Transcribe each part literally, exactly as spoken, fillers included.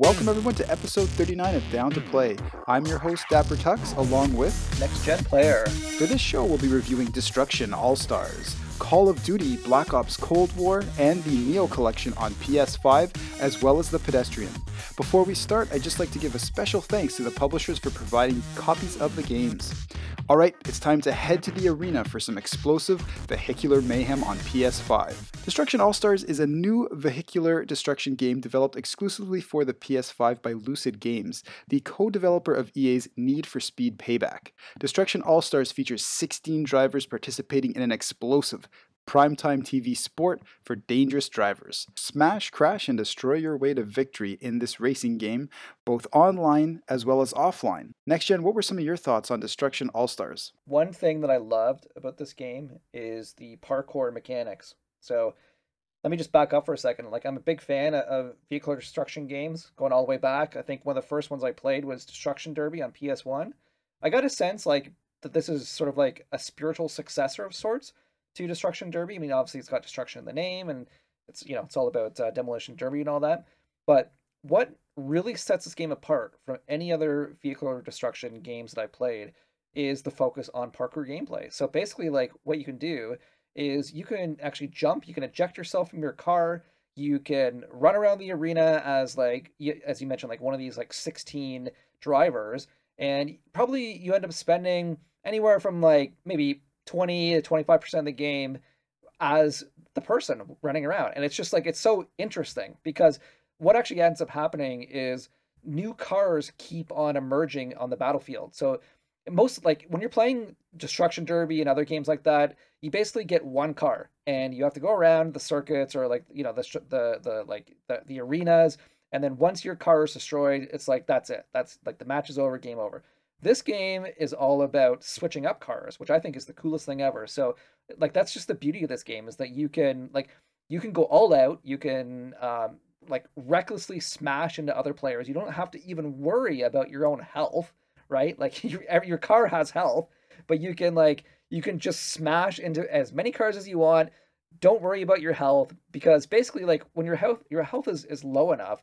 Welcome everyone to episode thirty-nine of Down to Play. I'm your host Dapper Tux, along with Next Gen Player. For this show, we'll be reviewing Destruction All Stars, Call of Duty Black Ops Cold War, and the Nioh Collection on P S five, as well as The Pedestrian. Before we start, I'd just like to give a special thanks to the publishers for providing copies of the games. Alright, it's time to head to the arena for some explosive vehicular mayhem on P S five. Destruction All Stars is a new vehicular destruction game developed exclusively for the P S five by Lucid Games, the co-developer of E A's Need for Speed Payback. Destruction All Stars features sixteen drivers participating in an explosive primetime T V sport for dangerous drivers. Smash, crash, and destroy your way to victory in this racing game, both online as well as offline. Next Gen, what were some of your thoughts on Destruction All Stars? One thing that I loved about this game is the parkour mechanics. So let me just back up for a second. Like, I'm a big fan of vehicular destruction games, going all the way back. I think one of the first ones I played was Destruction Derby on P S one. I got a sense like that this is sort of like a spiritual successor of sorts to Destruction Derby. I mean, obviously it's got destruction in the name, and it's, you know, it's all about uh, demolition derby and all that. But what really sets this game apart from any other vehicular destruction games that I played is the focus on parkour gameplay. So basically, like, what you can do is you can actually jump, you can eject yourself from your car, you can run around the arena as, like, you, as you mentioned, like one of these like sixteen drivers, and probably you end up spending anywhere from like maybe twenty to twenty-five percent of the game as the person running around. And it's just like, it's so interesting because what actually ends up happening is new cars keep on emerging on the battlefield. So most, like, when you're playing Destruction Derby and other games like that, you basically get one car and you have to go around the circuits or, like, you know, the the, the like the, the arenas, and then once your car is destroyed, it's like that's it that's like the match is over, game over. This game is all about switching up cars, which I think is the coolest thing ever. So, like, that's just the beauty of this game, is that you can, like, you can go all out. You can, um, like, recklessly smash into other players. You don't have to even worry about your own health, right? Like, your, your car has health, but you can, like, you can just smash into as many cars as you want. Don't worry about your health, because basically, like, when your health, your health is, is low enough,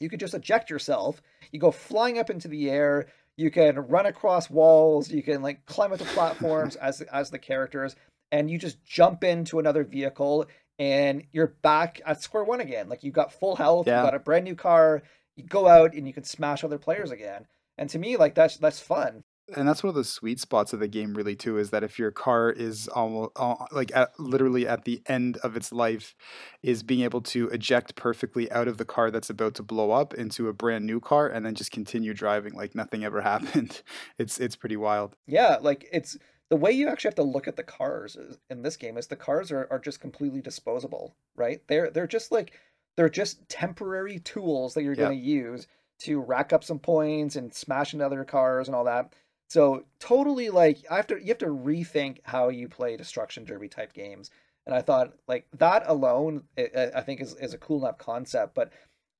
you could just eject yourself. You go flying up into the air. You can run across walls, you can, like, climb up the platforms as as the characters, and you just jump into another vehicle and you're back at square one again. Like, you got full health, yeah. You got a brand new car, you go out and you can smash other players again. And to me, like, that's that's fun. And that's one of the sweet spots of the game, really, too, is that if your car is almost uh, like at, literally at the end of its life, is being able to eject perfectly out of the car that's about to blow up into a brand new car and then just continue driving like nothing ever happened. It's it's pretty wild. Yeah, like, it's the way you actually have to look at the cars in this game is the cars are, are just completely disposable, right? They're they're just like they're just temporary tools that you're yeah. going to use to rack up some points and smash into other cars and all that. So totally, like, I have to, you have to rethink how you play Destruction Derby type games. And I thought, like, that alone, I think is, is a cool enough concept. But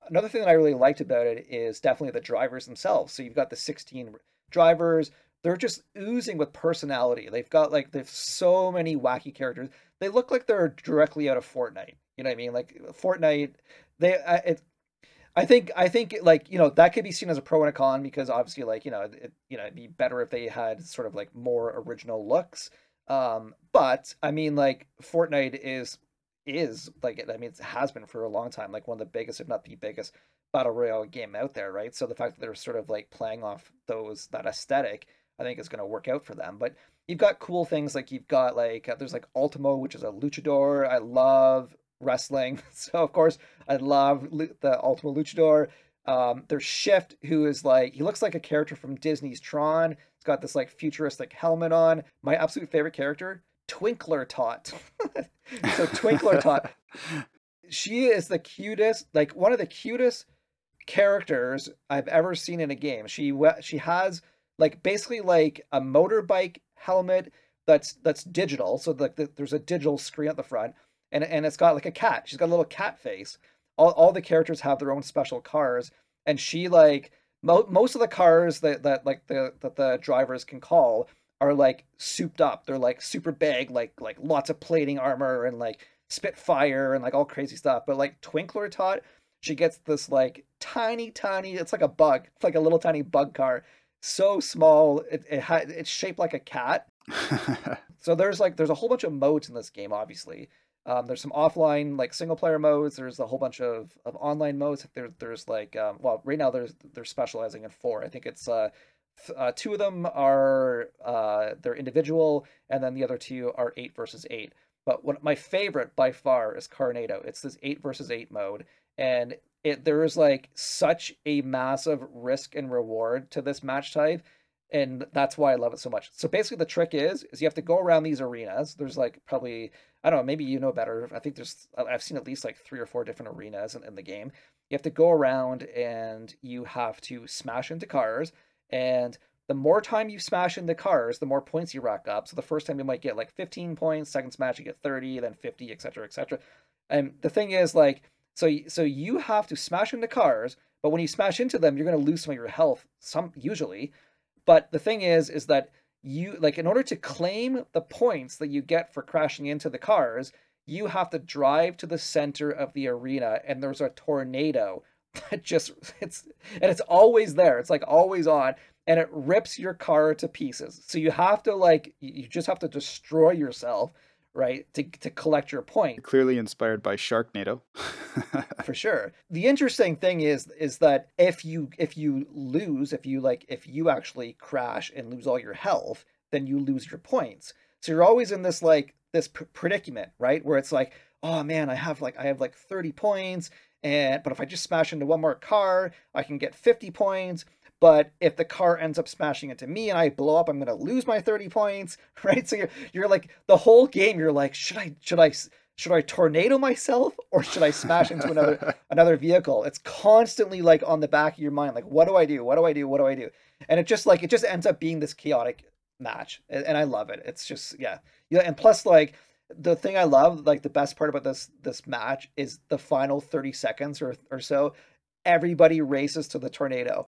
another thing that I really liked about it is definitely the drivers themselves. So you've got the sixteen drivers. They're just oozing with personality. They've got, like, they've so many wacky characters. They look like they're directly out of Fortnite. You know what I mean? Like, Fortnite, they, it's, I think I think like, you know, that could be seen as a pro and a con, because obviously, like, you know, it, you know, it'd be better if they had sort of like more original looks. Um, but I mean, like, Fortnite is is like, I mean, it has been for a long time, like, one of the biggest, if not the biggest, battle royale game out there, right? So the fact that they're sort of like playing off those, that aesthetic, I think is going to work out for them. But you've got cool things, like you've got like uh, there's like Ultimo, which is a luchador. I love wrestling, so of course I love the Ultimo luchador. Um there's Shift, who is like, he looks like a character from Disney's Tron. He's got this like futuristic helmet on. My absolute favorite character, Twinkler Tot. So Twinkler Tot, she is the cutest, like, one of the cutest characters I've ever seen in a game. She she has, like, basically like a motorbike helmet that's that's digital, so like the, there's a digital screen at the front. And and it's got like a cat. She's got a little cat face. All all the characters have their own special cars, and she, like, mo- most of the cars that, that like the that the drivers can call are like souped up. They're like super big, like like lots of plating armor and like spitfire and like all crazy stuff. But like Twinkler Tot, she gets this like tiny, tiny, it's like a bug. It's like a little tiny bug car. So small, it, it ha- it's shaped like a cat. So there's like, there's a whole bunch of modes in this game, obviously. Um, there's some offline, like single player modes. There's a whole bunch of, of online modes. There, there's like, um, well, right now there's, they're specializing in four. I think it's uh, uh, two of them are, uh, they're individual. And then the other two are eight versus eight. But what my favorite by far is Carnado. It's this eight versus eight mode. And it, there is like such a massive risk and reward to this match type. And that's why I love it so much. So basically the trick is, is you have to go around these arenas. There's like probably, I don't know, maybe you know better. I think there's, I've seen at least like three or four different arenas in, in the game. You have to go around and you have to smash into cars. And the more time you smash into cars, the more points you rack up. So the first time you might get like fifteen points, second smash you get thirty, then fifty, et cetera, et cetera. And the thing is like, so, so you have to smash into cars, but when you smash into them, you're going to lose some of your health, some usually. But the thing is, is that you, like, in order to claim the points that you get for crashing into the cars, you have to drive to the center of the arena, and there's a tornado that just, it's, and it's always there. It's, like, always on, and it rips your car to pieces. So you have to, like, you just have to destroy yourself, right, to to collect your point. Clearly inspired by Sharknado. For sure. The interesting thing is is that if you if you lose, if you like if you actually crash and lose all your health, then you lose your points. So you're always in this like this pr- predicament, right? Where it's like, "Oh man, I have like I have like thirty points, and but if I just smash into one more car, I can get fifty points." But if the car ends up smashing into me and I blow up, I'm going to lose my thirty points, right? So you're, you're like, the whole game, you're like, should I, should I, should I tornado myself or should I smash into another, another vehicle? It's constantly like on the back of your mind, like, what do I do? What do I do? What do I do? And it just like, it just ends up being this chaotic match. And, and I love it. It's just, yeah. yeah. And plus like the thing I love, like the best part about this, this match is the final thirty seconds or, or so. Everybody races to the tornado.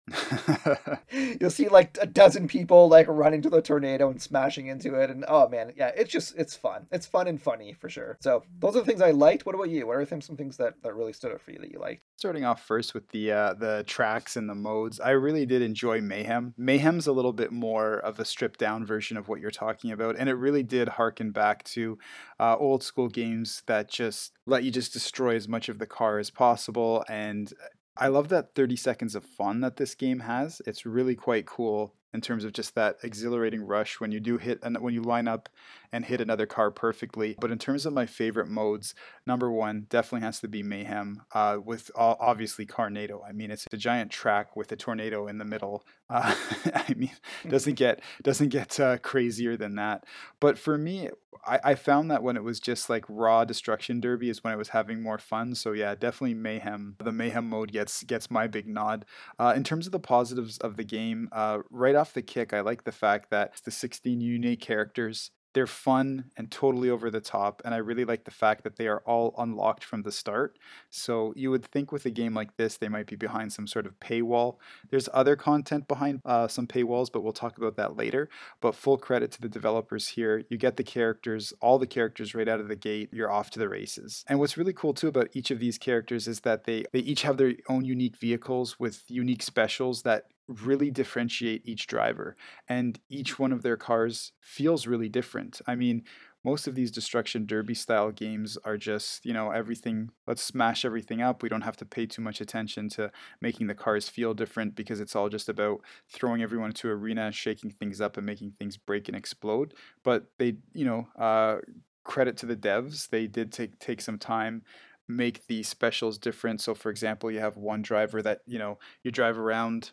You'll see like a dozen people like running to the tornado and smashing into it. And oh man, yeah, it's just, it's fun. It's fun and funny for sure. So those are the things I liked. What about you? What are some things that, that really stood out for you that you liked? Starting off first with the, uh, the tracks and the modes, I really did enjoy Mayhem. Mayhem's a little bit more of a stripped down version of what you're talking about. And it really did harken back to uh, old school games that just let you just destroy as much of the car as possible. And I love that thirty seconds of fun that this game has. It's really quite cool in terms of just that exhilarating rush when you do hit and when you line up and hit another car perfectly. But in terms of my favorite modes, number one definitely has to be Mayhem uh, with all, obviously Carnado. I mean, it's a giant track with a tornado in the middle. Uh, I mean, doesn't get doesn't get uh, crazier than that. But for me, I, I found that when it was just like raw Destruction Derby is when I was having more fun. So yeah, definitely Mayhem. The Mayhem mode gets gets my big nod. Uh, in terms of the positives of the game, uh, right off the kick, I like the fact that it's the sixteen unique characters. They're fun and totally over the top, and I really like the fact that they are all unlocked from the start. So you would think with a game like this, they might be behind some sort of paywall. There's other content behind uh, some paywalls, but we'll talk about that later. But full credit to the developers here. You get the characters, all the characters right out of the gate, you're off to the races. And what's really cool too about each of these characters is that they, they each have their own unique vehicles with unique specials that really differentiate each driver, and each one of their cars feels really different. I mean, most of these Destruction Derby style games are just, you know, everything, let's smash everything up. We don't have to pay too much attention to making the cars feel different because it's all just about throwing everyone into arena, shaking things up and making things break and explode. But they, you know, uh, credit to the devs. They did take, take some time, make the specials different. So for example, you have one driver that, you know, you drive around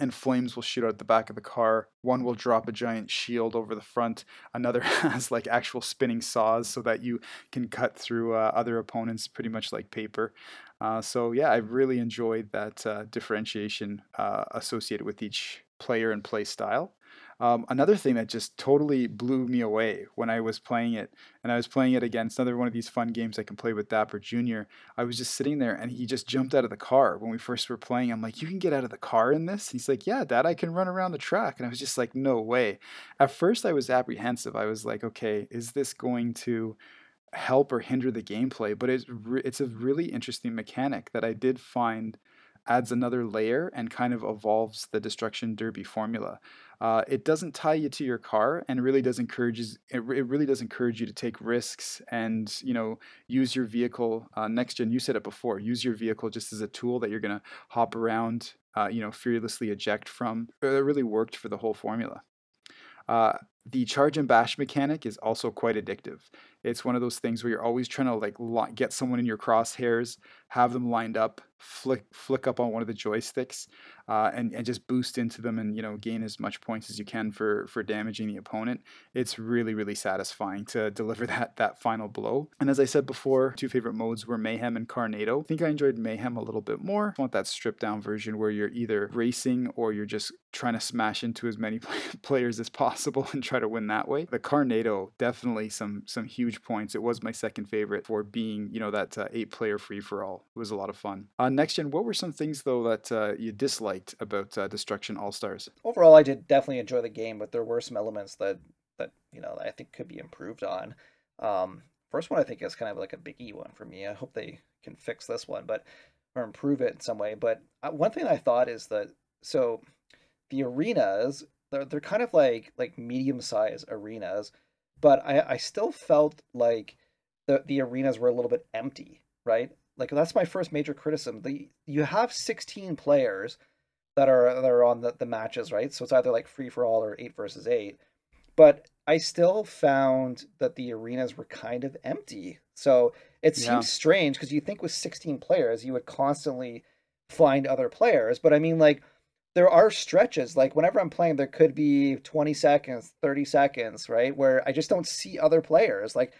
and flames will shoot out the back of the car. One will drop a giant shield over the front. Another has like actual spinning saws so that you can cut through uh, other opponents pretty much like paper. Uh, so yeah, I really enjoyed that uh, differentiation uh, associated with each player and play style. Um, another thing that just totally blew me away when I was playing it, and I was playing it again, it's another one of these fun games I can play with Dapper Junior I was just sitting there and he just jumped out of the car when we first were playing. I'm like, you can get out of the car in this? He's like, yeah, Dad, I can run around the track. And I was just like, no way. At first I was apprehensive. I was like, okay, is this going to help or hinder the gameplay, but it's re- it's a really interesting mechanic that I did find adds another layer and kind of evolves the Destruction Derby formula. Uh, it doesn't tie you to your car, and really does encourages it, re- it really does encourage you to take risks and, you know, use your vehicle. Uh, Next Gen, you said it before, use your vehicle just as a tool that you're going to hop around, uh, you know, fearlessly eject from. It really worked for the whole formula. Uh, the charge and bash mechanic is also quite addictive. It's one of those things where you're always trying to like lo- get someone in your crosshairs, have them lined up, flick flick up on one of the joysticks, uh, and and just boost into them and, you know, gain as much points as you can for for damaging the opponent. It's really really satisfying to deliver that that final blow. And as I said before, two favorite modes were Mayhem and Carnado. I think I enjoyed Mayhem a little bit more. I want that stripped down version where you're either racing or you're just trying to smash into as many players as possible and try to win that way. The Carnado, definitely some some huge points. It was my second favorite for being, you know, that uh, eight player free for all. It was a lot of fun. Uh, Next Gen, what were some things though that uh, you disliked about uh, Destruction All Stars? Overall, I did definitely enjoy the game, but there were some elements that that you know I think could be improved on. Um, first one I think is kind of like a biggie one for me. I hope they can fix this one, but or improve it in some way. But one thing I thought is that so the arenas. They're, they're kind of like like medium-sized arenas, but I, I still felt like the, the arenas were a little bit empty, right? Like that's my first major criticism. The, you have sixteen players that are that are on the, the matches, right? So it's either like free-for-all or eight versus eight. But I still found that the arenas were kind of empty. So it seems yeah. strange because you think with sixteen players, you would constantly find other players. But I mean, like, there are stretches, like whenever I'm playing, there could be twenty seconds, thirty seconds, right? Where I just don't see other players. Like,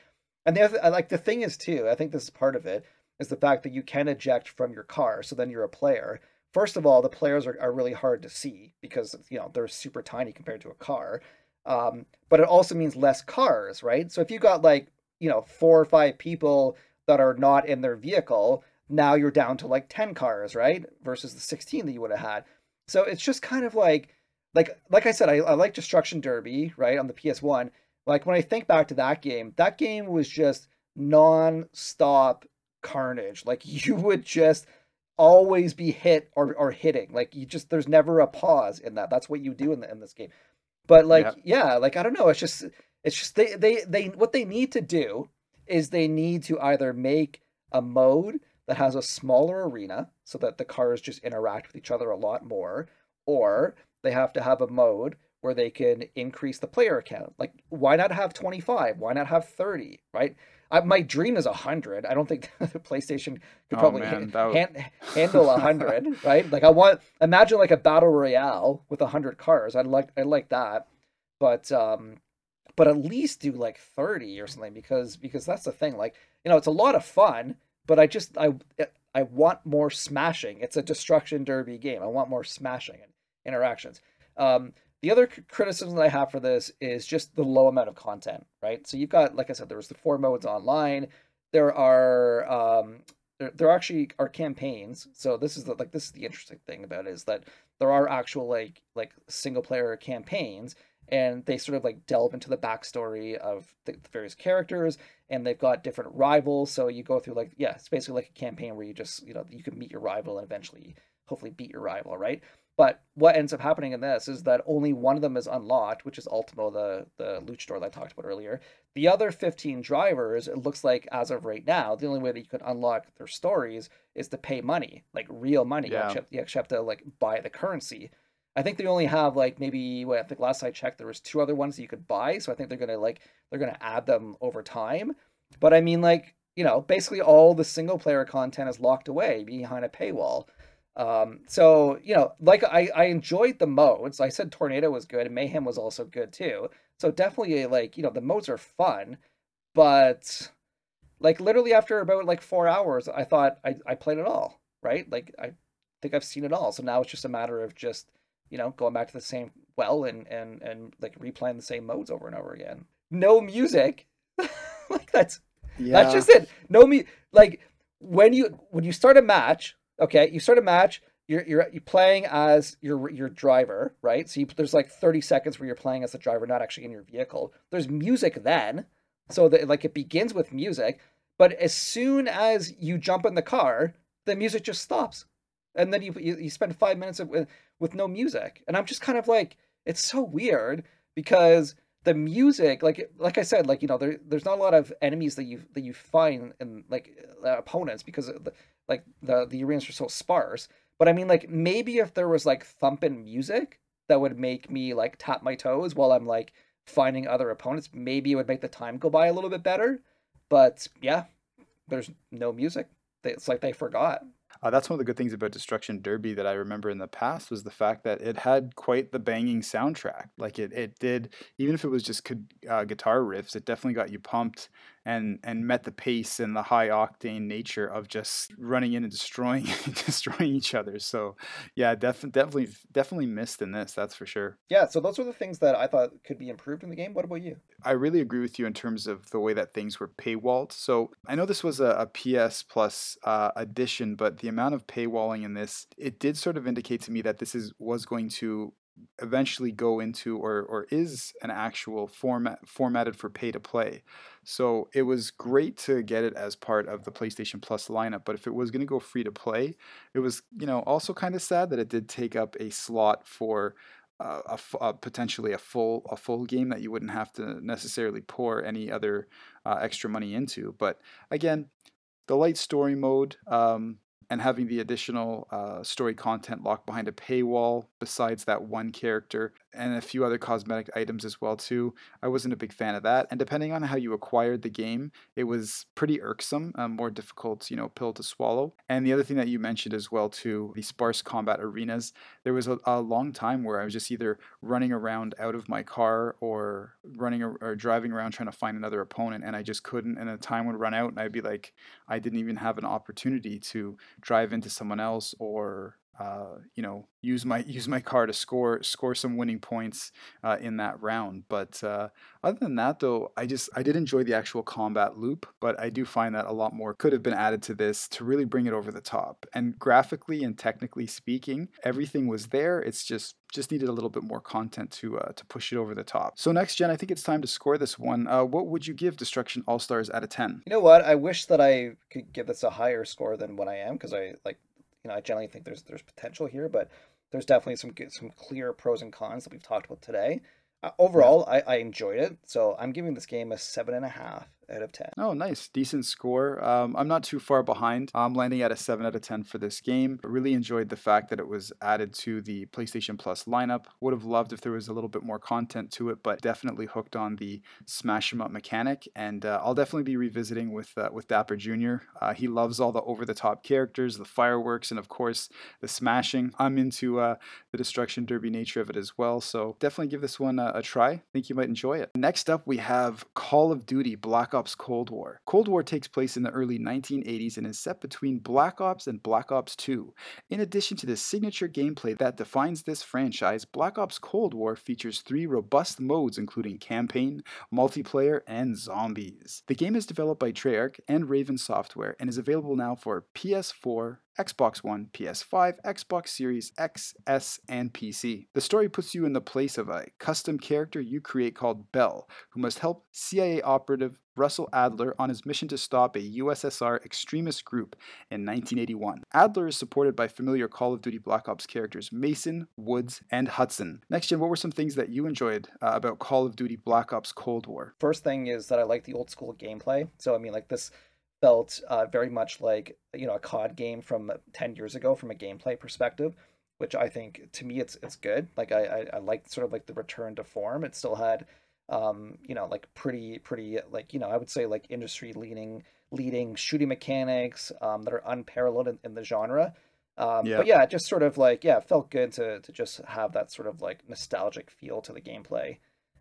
and the other, like the thing is too, I think this is part of it, is the fact that you can eject from your car. So then you're a player. First of all, the players are, are really hard to see because, you know, they're super tiny compared to a car. Um, but it also means less cars, right? So if you got like, you know, four or five people that are not in their vehicle, now you're down to like ten cars, right? Versus the sixteen that you would have had. So it's just kind of like, like, like I said, I, I like Destruction Derby, right, on the P S one. Like when I think back to that game, that game was just non-stop carnage. Like you would just always be hit or, or hitting. Like you just, there's never a pause in that. That's what you do in the, in this game. But like, yep. yeah, like, I don't know. It's just, it's just, they, they, they, what they need to do is they need to either make a mode that has a smaller arena so that the cars just interact with each other a lot more, or they have to have a mode where they can increase the player count. Like, why not have twenty-five? Why not have thirty, right? I, my dream is one hundred. I don't think the PlayStation could oh, probably man, ha- would... hand, handle one hundred, right? Like, I want, imagine like a battle royale with one hundred cars. I'd like, I'd like that. But, um, but at least do like thirty or something, because, because that's the thing. Like, you know, it's a lot of fun, but I just, I I want more smashing. It's a Destruction Derby game. I want more smashing and interactions. Um, the other criticism that I have for this is just the low amount of content, right? So you've got, like I said, there was the four modes online. There are, um, there, there actually are campaigns. So this is the, like, this is the interesting thing about it, is that there are actual like, like single player campaigns, and they sort of like delve into the backstory of the, the various characters, and they've got different rivals. So you go through like, yeah, it's basically like a campaign where you just, you know, you can meet your rival and eventually hopefully beat your rival, right? But what ends up happening in this is that only one of them is unlocked, which is Ultimo, the, the loot store that I talked about earlier. The other fifteen drivers, it looks like as of right now, the only way that you can unlock their stories is to pay money, like real money. Yeah. You actually have, you actually have to like buy the currency. I think they only have like maybe, well, I think last I checked, there was two other ones that you could buy. So I think they're going to like, they're going to add them over time. But I mean, like, you know, basically all the single player content is locked away behind a paywall. Um, so, you know, like I, I enjoyed the modes. I said Tornado was good and Mayhem was also good too. So definitely like, you know, the modes are fun, but like literally after about like four hours, I thought I, I played it all, right? Like, I think I've seen it all. So now it's just a matter of just, you know, going back to the same well and, and, and like replaying the same modes over and over again. No music. Like that's, yeah. that's just it. No me. Like when you, when you start a match, okay, you start a match, you're, you're, you're playing as your, your driver, right? So you, there's like thirty seconds where you're playing as the driver, not actually in your vehicle. There's music then, So that, like, it begins with music, but as soon as you jump in the car, the music just stops. And then you you, you spend five minutes of, with, with no music. And I'm just kind of like, it's so weird because the music, like like I said, like, you know, there there's not a lot of enemies that you that you find in, like, uh, opponents because of the, like the the arenas are so sparse. But I mean, like, maybe if there was like thumping music that would make me like tap my toes while I'm like finding other opponents, maybe it would make the time go by a little bit better. But yeah, there's no music. It's like they forgot. Uh, that's one of the good things about Destruction Derby that I remember in the past was the fact that it had quite the banging soundtrack. Like it, it did, even if it was just uh, guitar riffs, it definitely got you pumped and and met the pace and the high octane nature of just running in and destroying destroying each other. So yeah, def- definitely definitely missed in this, that's for sure. Yeah, so those were the things that I thought could be improved in the game. What about you? I really agree with you in terms of the way that things were paywalled. So I know this was a, a P S Plus uh, edition, but the amount of paywalling in this, it did sort of indicate to me that this is was going to eventually go into or or is an actual format formatted for pay to play. So it was great to get it as part of the PlayStation Plus lineup, but if it was going to go free to play, it was, you know, also kind of sad that it did take up a slot for uh, a, a potentially a full a full game that you wouldn't have to necessarily pour any other uh, extra money into. But again, the light story mode um and having the additional uh, story content locked behind a paywall besides that one character and a few other cosmetic items as well too. I wasn't a big fan of that. And depending on how you acquired the game, it was pretty irksome, a more difficult, you know, pill to swallow. And the other thing that you mentioned as well too, the sparse combat arenas. There was a, a long time where I was just either running around out of my car or running or, or driving around trying to find another opponent, and I just couldn't. And the time would run out, and I'd be like, I didn't even have an opportunity to drive into someone else or uh, you know, use my use my car to score score some winning points uh, in that round. But uh, other than that, though, I just I did enjoy the actual combat loop, but I do find that a lot more could have been added to this to really bring it over the top. And graphically and technically speaking, everything was there. It's just just needed a little bit more content to uh, to push it over the top. So Next Gen, I think it's time to score this one. Uh, what would you give Destruction All Stars out of ten? You know what? I wish that I could give this a higher score than what I am, because I like. You know, I generally think there's there's potential here, but there's definitely some some clear pros and cons that we've talked about today. Uh, overall, yeah. I, I enjoyed it, so I'm giving this game a seven and a half out of ten. Oh, nice, decent score. Um, I'm not too far behind. I'm landing at a seven out of ten for this game. I really enjoyed the fact that it was added to the PlayStation Plus lineup. Would have loved if there was a little bit more content to it, but definitely hooked on the smash 'em up mechanic. And uh, I'll definitely be revisiting with uh, with Dapper Junior Uh, he loves all the over the top characters, the fireworks, and of course the smashing. I'm into uh, the Destruction Derby nature of it as well. So definitely give this one a, a try. I think you might enjoy it. Next up, we have Call of Duty Black Ops Cold War. Cold War takes place in the early nineteen eighties and is set between Black Ops and Black Ops two. In addition to the signature gameplay that defines this franchise, Black Ops Cold War features three robust modes including campaign, multiplayer, and zombies. The game is developed by Treyarch and Raven Software and is available now for P S four, Xbox One, P S five, Xbox Series X, S, and P C. The story puts you in the place of a custom character you create called Bell, who must help C I A operative Russell Adler on his mission to stop a U S S R extremist group in nineteen eighty-one. Adler is supported by familiar Call of Duty Black Ops characters Mason, Woods, and Hudson. Next Gen, what were some things that you enjoyed uh, about Call of Duty Black Ops Cold War? First thing is that I like the old school gameplay. So, I mean, like, this felt uh, very much like, you know, a C O D game from ten years ago from a gameplay perspective, which I think, to me, it's it's good. Like, I, I, I like sort of like the return to form. It still had, um, you know, like pretty, pretty, like, you know, I would say like industry leading, leading shooting mechanics um, that are unparalleled in, in the genre. Um, yeah. But yeah, it just sort of like, yeah, it felt good to to just have that sort of like nostalgic feel to the gameplay.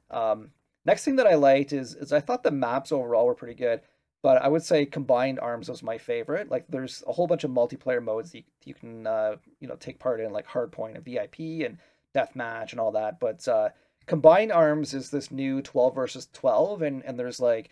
Um, next thing that I liked is is I thought the maps overall were pretty good. But I would say Combined Arms was my favorite. Like, there's a whole bunch of multiplayer modes that you, you can, uh, you know, take part in, like Hardpoint and V I P and Deathmatch and all that. But uh, Combined Arms is this new twelve versus twelve, and, and there's, like,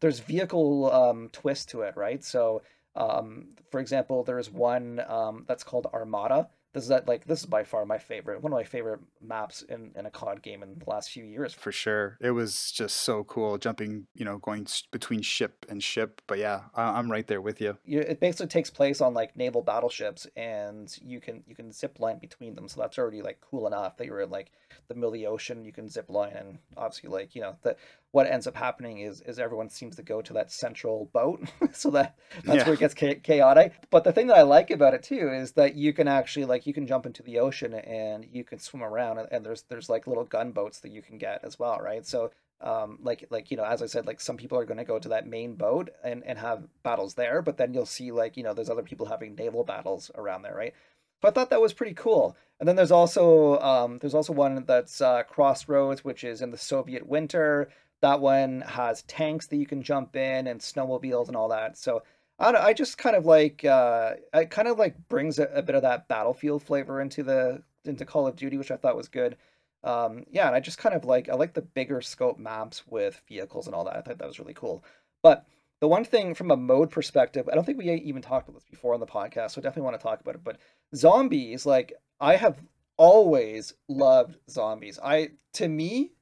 there's vehicle um, twist to it, right? So, um, for example, there's one um, that's called Armada This is that like this is by far my favorite, one of my favorite maps in, in a C O D game in the last few years. For sure, it was just so cool jumping, you know, going between ship and ship. But yeah, I, I'm right there with you. you. It basically takes place on like naval battleships, and you can you can zip line between them. So that's already like cool enough that you're in like the middle of the ocean. You can zip line, and obviously like you know the what ends up happening is is everyone seems to go to that central boat, so that that's yeah. where it gets chaotic. But the thing that I like about it too is that you can actually like. Like you can jump into the ocean and you can swim around, and there's there's like little gunboats that you can get as well, right? So um like like you know, as I said, like some people are going to go to that main boat and and have battles there, but then you'll see like you know there's other people having naval battles around there, right? But I thought that was pretty cool. And then there's also um there's also one that's uh Crossroads, which is in the Soviet winter. That one has tanks that you can jump in and snowmobiles and all that. So I, don't, I just kind of like uh, it kind of like brings a, a bit of that Battlefield flavor into the into Call of Duty, which I thought was good. Um, yeah, and I just kind of like I like the bigger scope maps with vehicles and all that. I thought that was really cool. But the one thing from a mode perspective, I don't think we even talked about this before on the podcast, so I definitely want to talk about it. But zombies, like I have always loved zombies. I to me,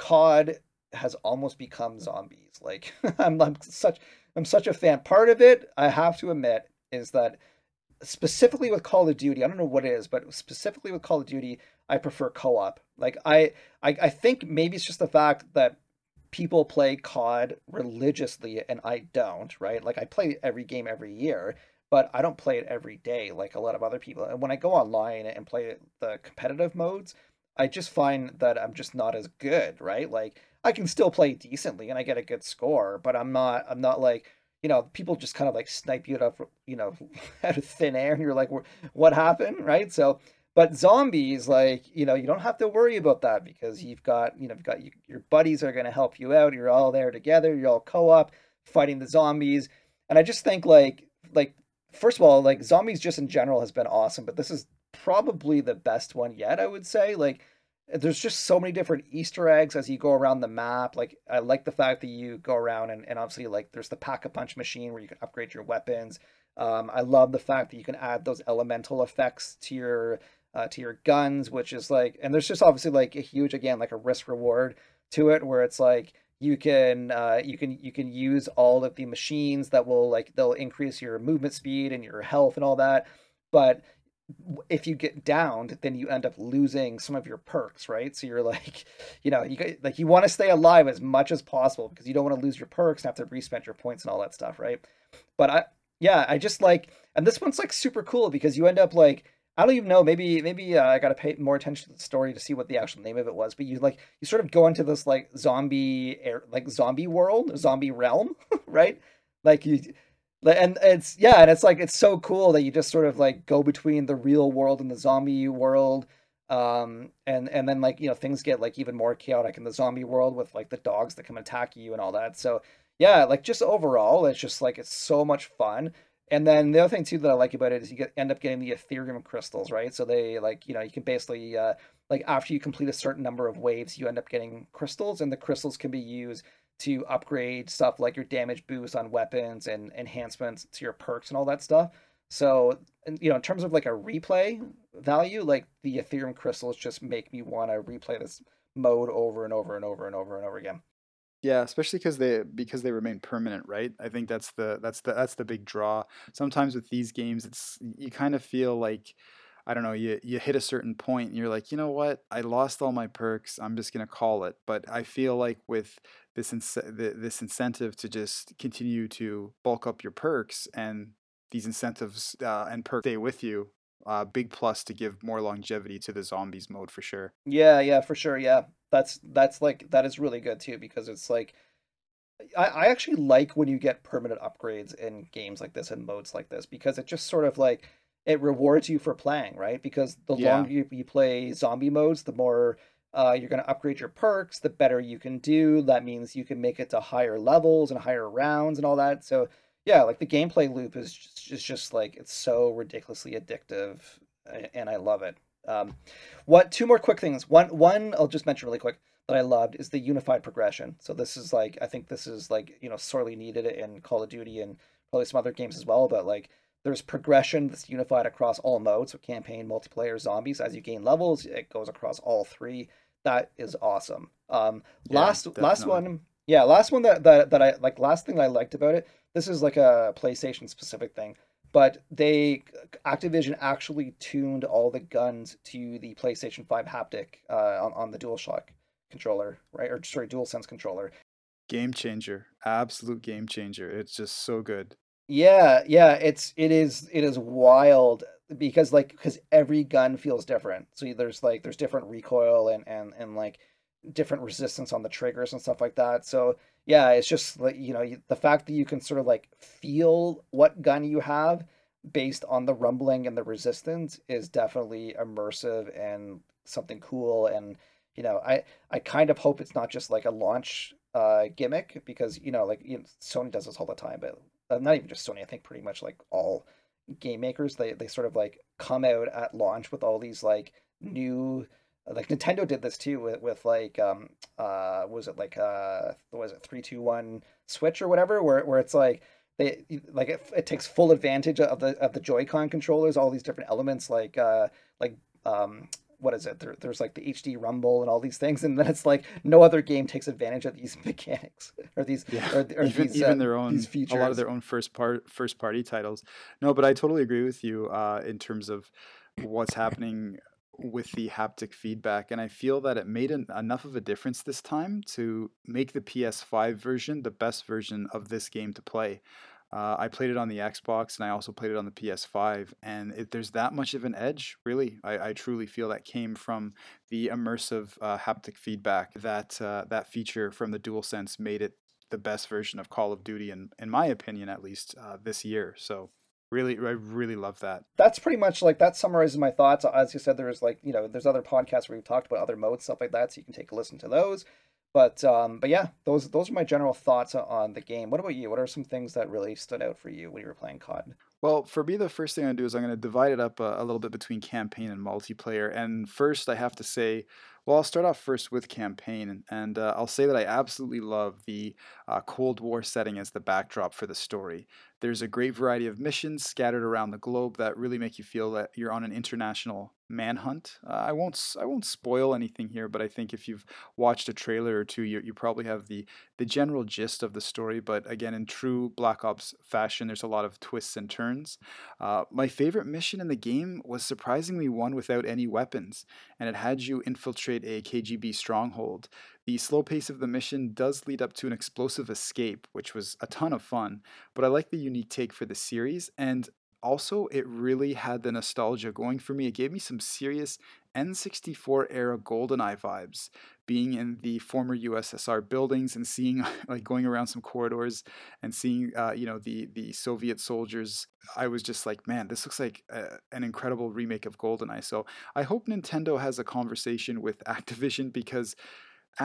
C O D has almost become zombies. Like I'm, I'm such. I'm such a fan. Part of it, I have to admit, is that specifically with Call of Duty, I don't know what it is, but specifically with Call of Duty, I prefer co-op. Like I, I, I think maybe it's just the fact that people play C O D religiously and I don't, right? Like I play every game every year, but I don't play it every day like a lot of other people. And when I go online and play the competitive modes, I just find that I'm just not as good, right? Like I can still play decently and I get a good score, but I'm not, I'm not like, you know, people just kind of like snipe you up, you know, out of thin air and you're like, what happened? Right. So, but zombies, like, you know, you don't have to worry about that because you've got, you know, you've got you, your buddies are going to help you out. You're all there together. You're all co-op fighting the zombies. And I just think like, like, first of all, like zombies just in general has been awesome, but this is probably the best one yet, I would say. Like there's just so many different Easter eggs as you go around the map. Like I like the fact that you go around and, and obviously like there's the pack-a-punch machine where you can upgrade your weapons. um I love the fact that you can add those elemental effects to your uh to your guns, which is like, and there's just obviously like a huge, again, like a risk reward to it where it's like you can uh you can you can use all of the machines that will like they'll increase your movement speed and your health and all that, but if you get downed, then you end up losing some of your perks, right? So you're like, you know, you like you want to stay alive as much as possible because you don't want to lose your perks and have to respend your points and all that stuff, right? But I, yeah, I just like, and this one's like super cool because you end up like, I don't even know, maybe maybe uh, I got to pay more attention to the story to see what the actual name of it was, but you like you sort of go into this like zombie air, like zombie world, zombie realm, right? Like you. And it's, yeah, and it's like, it's so cool that you just sort of like go between the real world and the zombie world. Um, and, and then like, you know, things get like even more chaotic in the zombie world with like the dogs that come attack you and all that. So yeah, like just overall, it's just like, it's so much fun. And then the other thing too, that I like about it is you get, end up getting the Aetherium crystals, right? So they like, you know, you can basically, uh, like after you complete a certain number of waves, you end up getting crystals, and the crystals can be used to upgrade stuff like your damage boost on weapons and enhancements to your perks and all that stuff. So, you know, in terms of like a replay value, like the Aetherium crystals just make me want to replay this mode over and over and over and over and over again. Yeah, especially because they because they remain permanent, right? I think that's the that's the that's the big draw. Sometimes with these games, it's you kind of feel like, I don't know, you, you hit a certain point and you're like, you know what, I lost all my perks, I'm just going to call it. But I feel like with this ins- this incentive to just continue to bulk up your perks, and these incentives uh, and perks stay with you, uh, big plus to give more longevity to the zombies mode for sure. Yeah, yeah, for sure, yeah. That's, that's like, that is really good too, because it's like, I, I actually like when you get permanent upgrades in games like this and modes like this, because it just sort of like, it rewards you for playing, right? Because the yeah. longer you, you play zombie modes, the more uh, you're going to upgrade your perks, the better you can do. That means you can make it to higher levels and higher rounds and all that. So yeah, like the gameplay loop is just, just, just like, it's so ridiculously addictive, and I love it. Um, what two more quick things. One, one I'll just mention really quick that I loved is the unified progression. So this is like, I think this is like, you know, sorely needed in Call of Duty and probably some other games as well, but like, There's progression that's unified across all modes, so campaign, multiplayer, zombies. As you gain levels, it goes across all three. That is awesome. Um, yeah, last definitely. last one, yeah, last one that, that that I like. Last thing I liked about it. This is like a PlayStation specific thing, but they Activision actually tuned all the guns to the PlayStation five haptic uh, on on the DualShock controller, right? Or sorry, DualSense controller. Game changer, absolute game changer. It's just so good. Yeah, yeah, it's it is it is wild because like because every gun feels different. So there's like there's different recoil and and and like different resistance on the triggers and stuff like that. So yeah, it's just like, you know, the fact that you can sort of like feel what gun you have based on the rumbling and the resistance is definitely immersive and something cool. And you know, I I kind of hope it's not just like a launch uh gimmick, because you know, like you know, Sony does this all the time, but Uh, not even just Sony, I think pretty much like all game makers, they they sort of like come out at launch with all these like new, like Nintendo did this too with, with like um uh was it like uh what was it three two one Switch or whatever, where where it's like they like it, it takes full advantage of the of the Joy-Con controllers, all these different elements like uh like um what is it there, there's like the H D rumble and all these things, and then it's like no other game takes advantage of these mechanics or these yeah. or, or even, these, even uh, their own these features. A lot of their own first part first party titles. No, but I totally agree with you uh in terms of what's happening with the haptic feedback, and I feel that it made an, enough of a difference this time to make the P S five version the best version of this game to play. Uh, I played it on the Xbox, and I also played it on the P S five, and if there's that much of an edge, really, I, I truly feel that came from the immersive uh, haptic feedback. That uh, that feature from the DualSense made it the best version of Call of Duty, in, in my opinion, at least, uh, this year. So really, I really love that. That's pretty much like, that summarizes my thoughts. As you said, there's like, you know, there's other podcasts where we've talked about other modes, stuff like that, so you can take a listen to those. But um, but yeah, those those are my general thoughts on the game. What about you? What are some things that really stood out for you when you were playing C O D? Well, for me, the first thing I'm going to do is I'm going to divide it up a, a little bit between campaign and multiplayer. And first, I have to say, well, I'll start off first with campaign. And uh, I'll say that I absolutely love the uh, Cold War setting as the backdrop for the story. There's a great variety of missions scattered around the globe that really make you feel that you're on an international manhunt. Uh, I won't I won't spoil anything here, but I think if you've watched a trailer or two, you, you probably have the, the general gist of the story. But again, in true Black Ops fashion, there's a lot of twists and turns. Uh, my favorite mission in the game was surprisingly one without any weapons, and it had you infiltrate a K G B stronghold. The slow pace of the mission does lead up to an explosive escape, which was a ton of fun, but I like the unique take for the series, and also it really had the nostalgia going for me. It gave me some serious N sixty-four era GoldenEye vibes, being in the former U S S R buildings and seeing, like, going around some corridors and seeing, uh, you know, the, the Soviet soldiers. I was just like, man, this looks like a, an incredible remake of GoldenEye. So I hope Nintendo has a conversation with Activision, because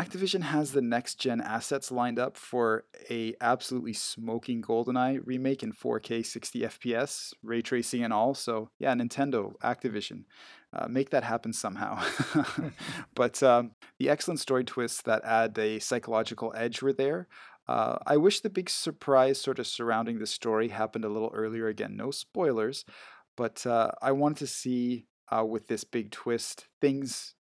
Activision has the next-gen assets lined up for a absolutely smoking GoldenEye remake in four K sixty F P S, ray tracing and all. So yeah, Nintendo, Activision, uh, make that happen somehow. But um, the excellent story twists that add a psychological edge were there. Uh, I wish the big surprise sort of surrounding the story happened a little earlier. Again, no spoilers, but uh, I wanted to see uh, with this big twist things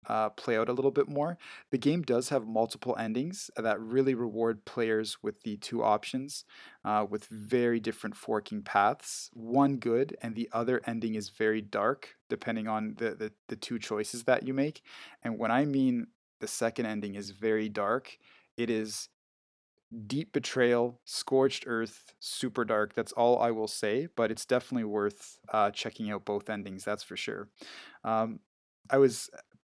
Uh, play out a little bit more. The game does have multiple endings that really reward players with the two options, uh, with very different forking paths. One good, and the other ending is very dark, depending on the, the, the two choices that you make. And when I mean the second ending is very dark, it is deep betrayal, scorched earth, super dark. That's all I will say, but it's definitely worth uh, checking out both endings, that's for sure. Um, I was...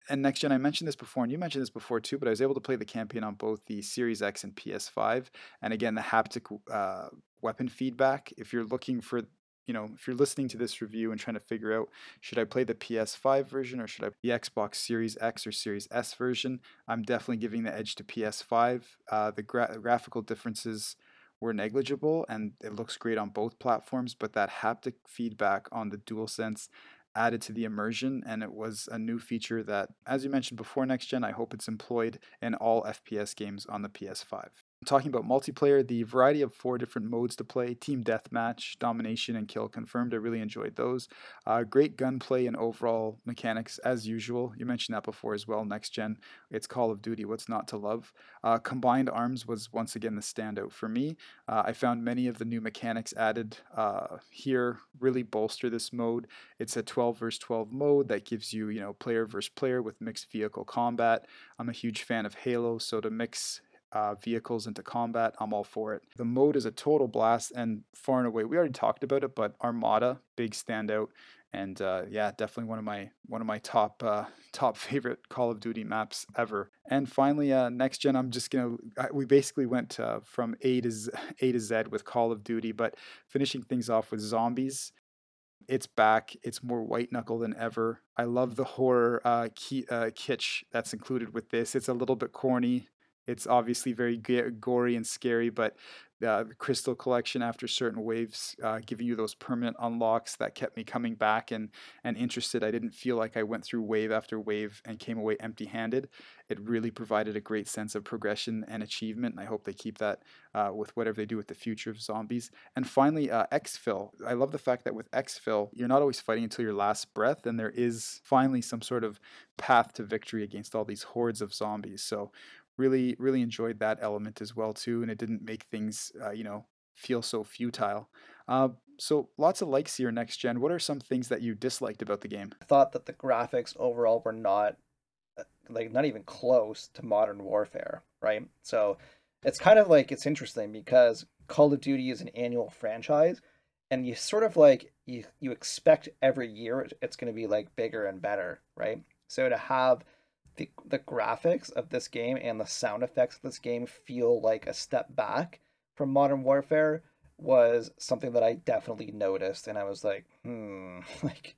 And Next Gen, I mentioned this before, and you mentioned this before too, but I was able to play the campaign on both the Series X and P S five. And again, the haptic uh, weapon feedback. If you're looking for, you know, if you're listening to this review and trying to figure out, should I play the P S five version or should I the Xbox Series X or Series S version? I'm definitely giving the edge to P S five. Uh, the gra- graphical differences were negligible, and it looks great on both platforms, but that haptic feedback on the DualSense added to the immersion, and it was a new feature that, as you mentioned before, Next Gen, I hope it's employed in all F P S games on the P S five. Talking about multiplayer, the variety of four different modes to play, team deathmatch, domination, and kill confirmed. I really enjoyed those. Uh, great gunplay and overall mechanics as usual. You mentioned that before as well, Next Gen. It's Call of Duty, what's not to love. Uh, combined Arms was once again the standout for me. Uh, I found many of the new mechanics added uh, here really bolster this mode. It's a twelve versus twelve mode that gives you, you know, player versus player with mixed vehicle combat. I'm a huge fan of Halo, so to mix Uh, vehicles into combat, I'm all for it. The mode is a total blast and far and away, we already talked about it, but Armada, big standout, and uh, yeah, definitely one of my one of my top uh, top favorite Call of Duty maps ever. And finally, uh, Next Gen, I'm just gonna I, we basically went uh, from A to Z, A to Z with Call of Duty, but finishing things off with Zombies. It's back. It's more white knuckle than ever. I love the horror uh, key, uh, kitsch that's included with this. It's a little bit corny. It's obviously very g- gory and scary, but uh, the Crystal Collection after certain waves, uh, giving you those permanent unlocks that kept me coming back and, and interested. I didn't feel like I went through wave after wave and came away empty-handed. It really provided a great sense of progression and achievement, and I hope they keep that uh, with whatever they do with the future of Zombies. And finally, uh, Exfil. I love the fact that with Exfil, you're not always fighting until your last breath, and there is finally some sort of path to victory against all these hordes of zombies. So Really, really enjoyed that element as well too, and it didn't make things, uh, you know, feel so futile. Uh, so lots of likes here, Next Gen. What are some things that you disliked about the game? I thought that the graphics overall were not, like, not even close to Modern Warfare, right? So it's kind of like, it's interesting because Call of Duty is an annual franchise, and you sort of like, you, you expect every year it's going to be like bigger and better, right? So to have The, the graphics of this game and the sound effects of this game feel like a step back from Modern Warfare was something that I definitely noticed, and I was like, hmm, like,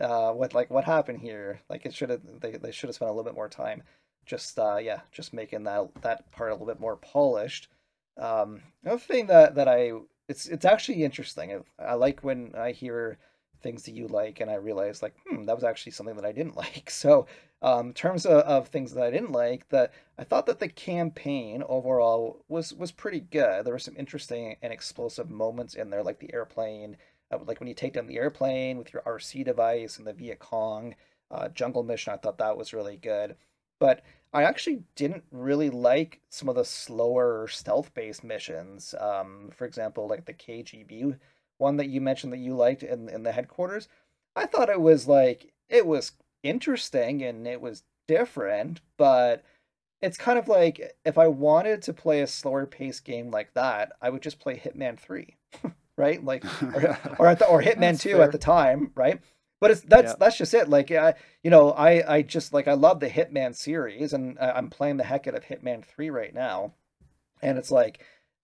uh, what, like, what happened here? Like, it should have, they, they should have spent a little bit more time, just, uh, yeah, just making that that part a little bit more polished. Um, another thing that that I, it's it's actually interesting. I, I like when I hear things that you like, and I realized, like, hmm, that was actually something that I didn't like. So um, in terms of, of things that I didn't like, that I thought that the campaign overall was was pretty good. There were some interesting and explosive moments in there, like the airplane, uh, like when you take down the airplane with your R C device, and the Viet Cong uh, jungle mission. I thought that was really good. But I actually didn't really like some of the slower stealth-based missions. Um, for example, like the K G B one that you mentioned that you liked in, in the headquarters. I thought it was like, it was interesting and it was different, but it's kind of like, if I wanted to play a slower paced game like that, I would just play Hitman three, right? Like, or, or, at the, or Hitman two fair. At the time, right? But it's, that's, yeah. that's just it. Like, I, you know, I, I just like, I love the Hitman series, and I'm playing the heck out of Hitman three right now. And it's like,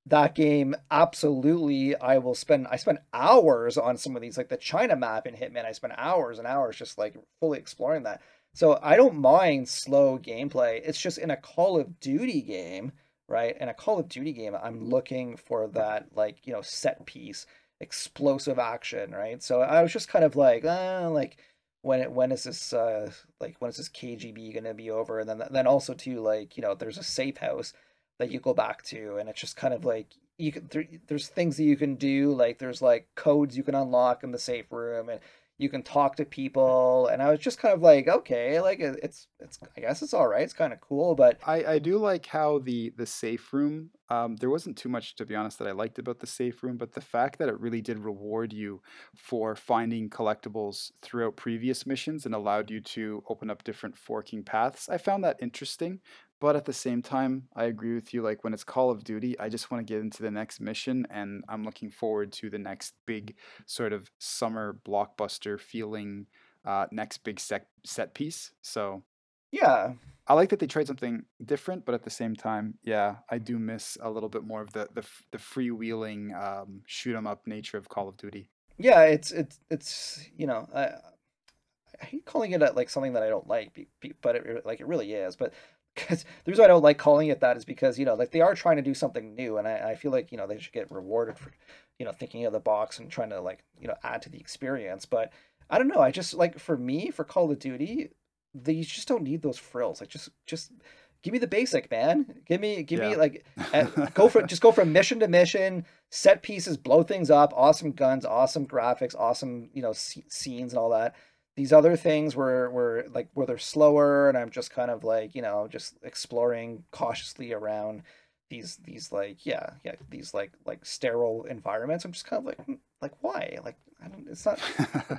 that game, absolutely, I will spend, I spent hours on some of these, like the China map in Hitman, I spent hours and hours just like fully exploring that. So I don't mind slow gameplay. It's just in a Call of Duty game, right? In a Call of Duty game, I'm looking for that, like, you know, set piece, explosive action, right? So I was just kind of like, ah, like, when it, when is this, uh, like, when is this K G B going to be over? And then, then also too, like, you know, there's a safe house that you go back to, and it's just kind of like, you can, there, there's things that you can do, like there's like codes you can unlock in the safe room, and you can talk to people, and I was just kind of like, okay, like it's it's I guess it's all right, it's kind of cool. But I, I do like how the the safe room, um, there wasn't too much, to be honest, that I liked about the safe room, but the fact that it really did reward you for finding collectibles throughout previous missions and allowed you to open up different forking paths, I found that interesting. But at the same time, I agree with you, like when it's Call of Duty, I just want to get into the next mission, and I'm looking forward to the next big sort of summer blockbuster feeling, uh, next big set, set piece. So yeah, I like that they tried something different, but at the same time, yeah, I do miss a little bit more of the the, the freewheeling um, shoot 'em up nature of Call of Duty. Yeah, it's, it's, it's you know... I, I hate calling it a, like something that I don't like, but it, like it really is, but... Because the reason I don't like calling it that is because, you know, like they are trying to do something new, and I, I feel like, you know, they should get rewarded for, you know, thinking out of the box and trying to, like, you know, add to the experience. But I don't know. I just, like, for me, for Call of Duty, they just don't need those frills. Like, just, just give me the basic, man. Give me, give yeah. me like, go for just go from mission to mission, set pieces, blow things up, awesome guns, awesome graphics, awesome, you know, scenes and all that. These other things were, were like, where they're slower and I'm just kind of like, you know, just exploring cautiously around these, these like, yeah, yeah, these like, like sterile environments. I'm just kind of like, like, why? Like, I don't, it's not,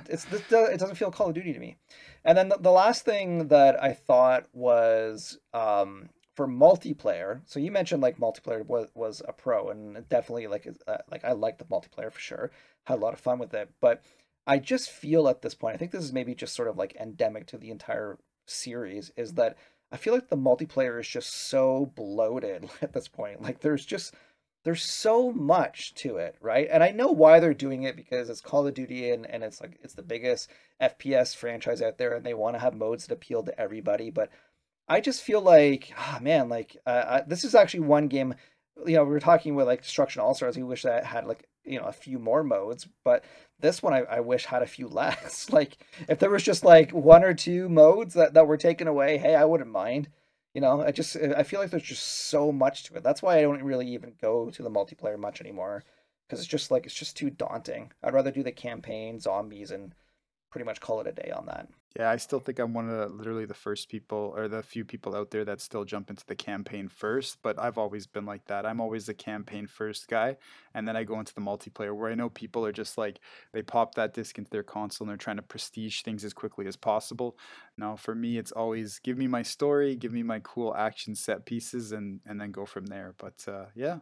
it's, it doesn't feel Call of Duty to me. And then the, the last thing that I thought was, um, for multiplayer. So you mentioned like multiplayer was, was a pro, and definitely like, uh, like I liked the multiplayer for sure. Had a lot of fun with it, but I just feel at this point, I think this is maybe just sort of like endemic to the entire series, is that I feel like the multiplayer is just so bloated at this point. Like there's just, there's so much to it, right? And I know why they're doing it, because it's Call of Duty and, and it's like, it's the biggest F P S franchise out there and they want to have modes that appeal to everybody. But I just feel like, ah, oh man, like uh, I, this is actually one game, you know, we were talking with like Destruction All Stars. We wish that had like, you know, a few more modes, but this one I, I wish had a few less. Like if there was just like one or two modes that, that were taken away, hey, I wouldn't mind. You know, I just, I feel like there's just so much to it. That's why I don't really even go to the multiplayer much anymore, because it's just like, it's just too daunting. I'd rather do the campaign, zombies, and pretty much call it a day on that. Yeah, I still think I'm one of the, literally the first people or the few people out there that still jump into the campaign first, but I've always been like that. I'm always the campaign first guy, and then I go into the multiplayer, where I know people are just like, they pop that disc into their console and they're trying to prestige things as quickly as possible. Now, for me, it's always give me my story, give me my cool action set pieces, and, and then go from there. But uh, yeah.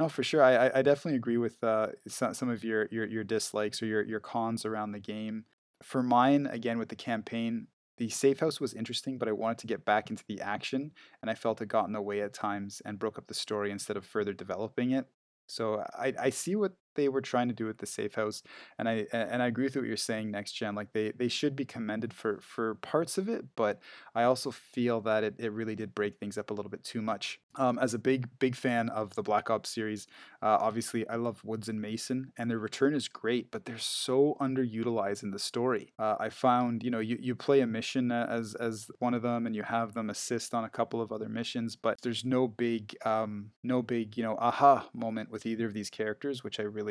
No, for sure. I, I definitely agree with uh, some of your, your, your dislikes or your, your cons around the game. For mine, again, with the campaign, the safe house was interesting, but I wanted to get back into the action, and I felt it got in the way at times and broke up the story instead of further developing it. So I, I see what they were trying to do with the safe house, and I and I agree with what you're saying, Next Gen. Like they, they should be commended for, for parts of it, but I also feel that it, it really did break things up a little bit too much. Um, as a big big fan of the Black Ops series, uh, obviously I love Woods and Mason, and their return is great, but they're so underutilized in the story. Uh, I found, you know, you, you play a mission as as one of them, and you have them assist on a couple of other missions, but there's no big um, no big you know aha moment with either of these characters, which I really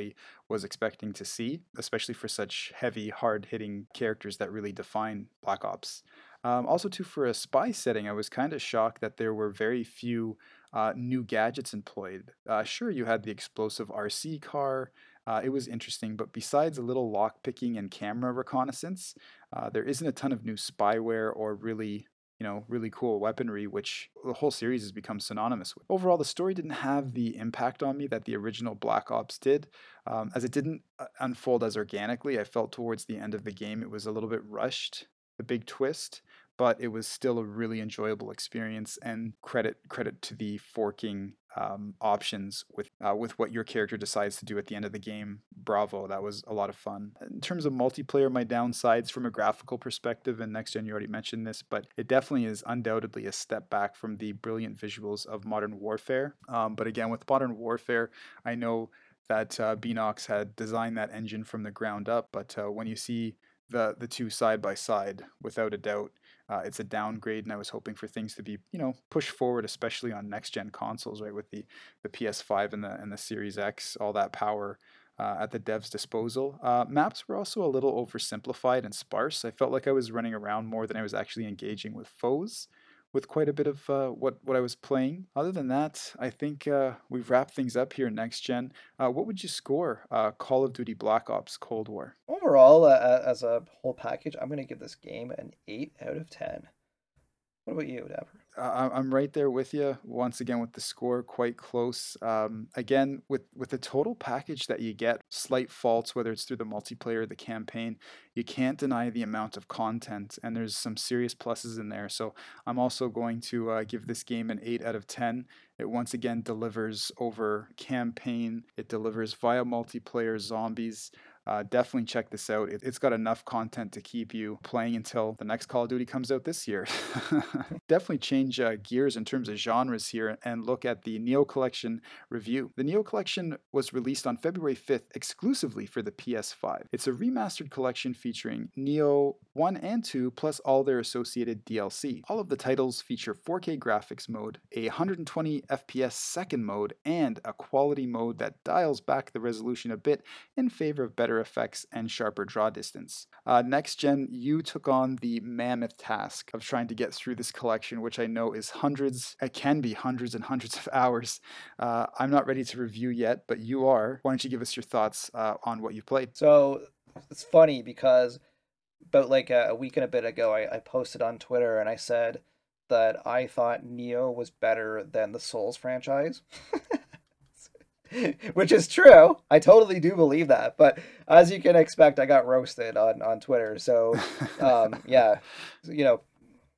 was expecting to see, especially for such heavy, hard-hitting characters that really define Black Ops. Um, also, too, for a spy setting, I was kind of shocked that there were very few uh, new gadgets employed. Uh, sure, you had the explosive R C car. Uh, it was interesting, but besides a little lockpicking and camera reconnaissance, uh, there isn't a ton of new spyware or really... you know, really cool weaponry, which the whole series has become synonymous with. Overall, the story didn't have the impact on me that the original Black Ops did, um, as it didn't unfold as organically. I felt towards the end of the game it was a little bit rushed, the big twist, but it was still a really enjoyable experience, and credit credit to the forking um, options with uh, with what your character decides to do at the end of the game. Bravo, that was a lot of fun. In terms of multiplayer, my downsides from a graphical perspective, and Next Gen, you already mentioned this, but it definitely is undoubtedly a step back from the brilliant visuals of Modern Warfare. Um, but again, with Modern Warfare, I know that uh, Beanox had designed that engine from the ground up, but uh, when you see the the two side by side, without a doubt, Uh, it's a downgrade, and I was hoping for things to be, you know, pushed forward, especially on next-gen consoles, right, with the, the P S five and the and the Series X, all that power uh, at the devs' disposal. Uh, maps were also a little oversimplified and sparse. I felt like I was running around more than I was actually engaging with foes, with quite a bit of uh, what, what I was playing. Other than that, I think uh, we've wrapped things up here, Next Gen. Uh, what would you score uh, Call of Duty Black Ops Cold War? Overall, uh, as a whole package, I'm going to give this game an eight out of ten. What about you, Dapper? Uh, I'm right there with you. Once again, with the score, quite close. Um, again, with, with the total package that you get, slight faults, whether it's through the multiplayer or the campaign, you can't deny the amount of content, and there's some serious pluses in there. So I'm also going to uh, give this game an eight out of ten. It once again delivers over campaign. It delivers via multiplayer, zombies. uh, definitely check this out. It, it's got enough content to keep you playing until the next Call of Duty comes out this year. Definitely change uh, gears in terms of genres here and look at the Nioh Collection review. The Nioh Collection was released on February fifth exclusively for the P S five. It's a remastered collection featuring Nioh one and two plus all their associated D L C. All of the titles feature four K graphics mode, a one hundred twenty F P S second mode, and a quality mode that dials back the resolution a bit in favor of better effects and sharper draw distance. Uh, Next Gen, you took on the mammoth task of trying to get through this collection, which I know is hundreds, it can be hundreds and hundreds of hours. Uh, I'm not ready to review yet, but you are. Why don't you give us your thoughts uh, on what you've played? So it's funny because about like a, a week and a bit ago, I, I posted on Twitter and I said that I thought Nioh was better than the Souls franchise. Which is true. I totally do believe that. But as you can expect, I got roasted on, on Twitter. So, um, yeah, you know,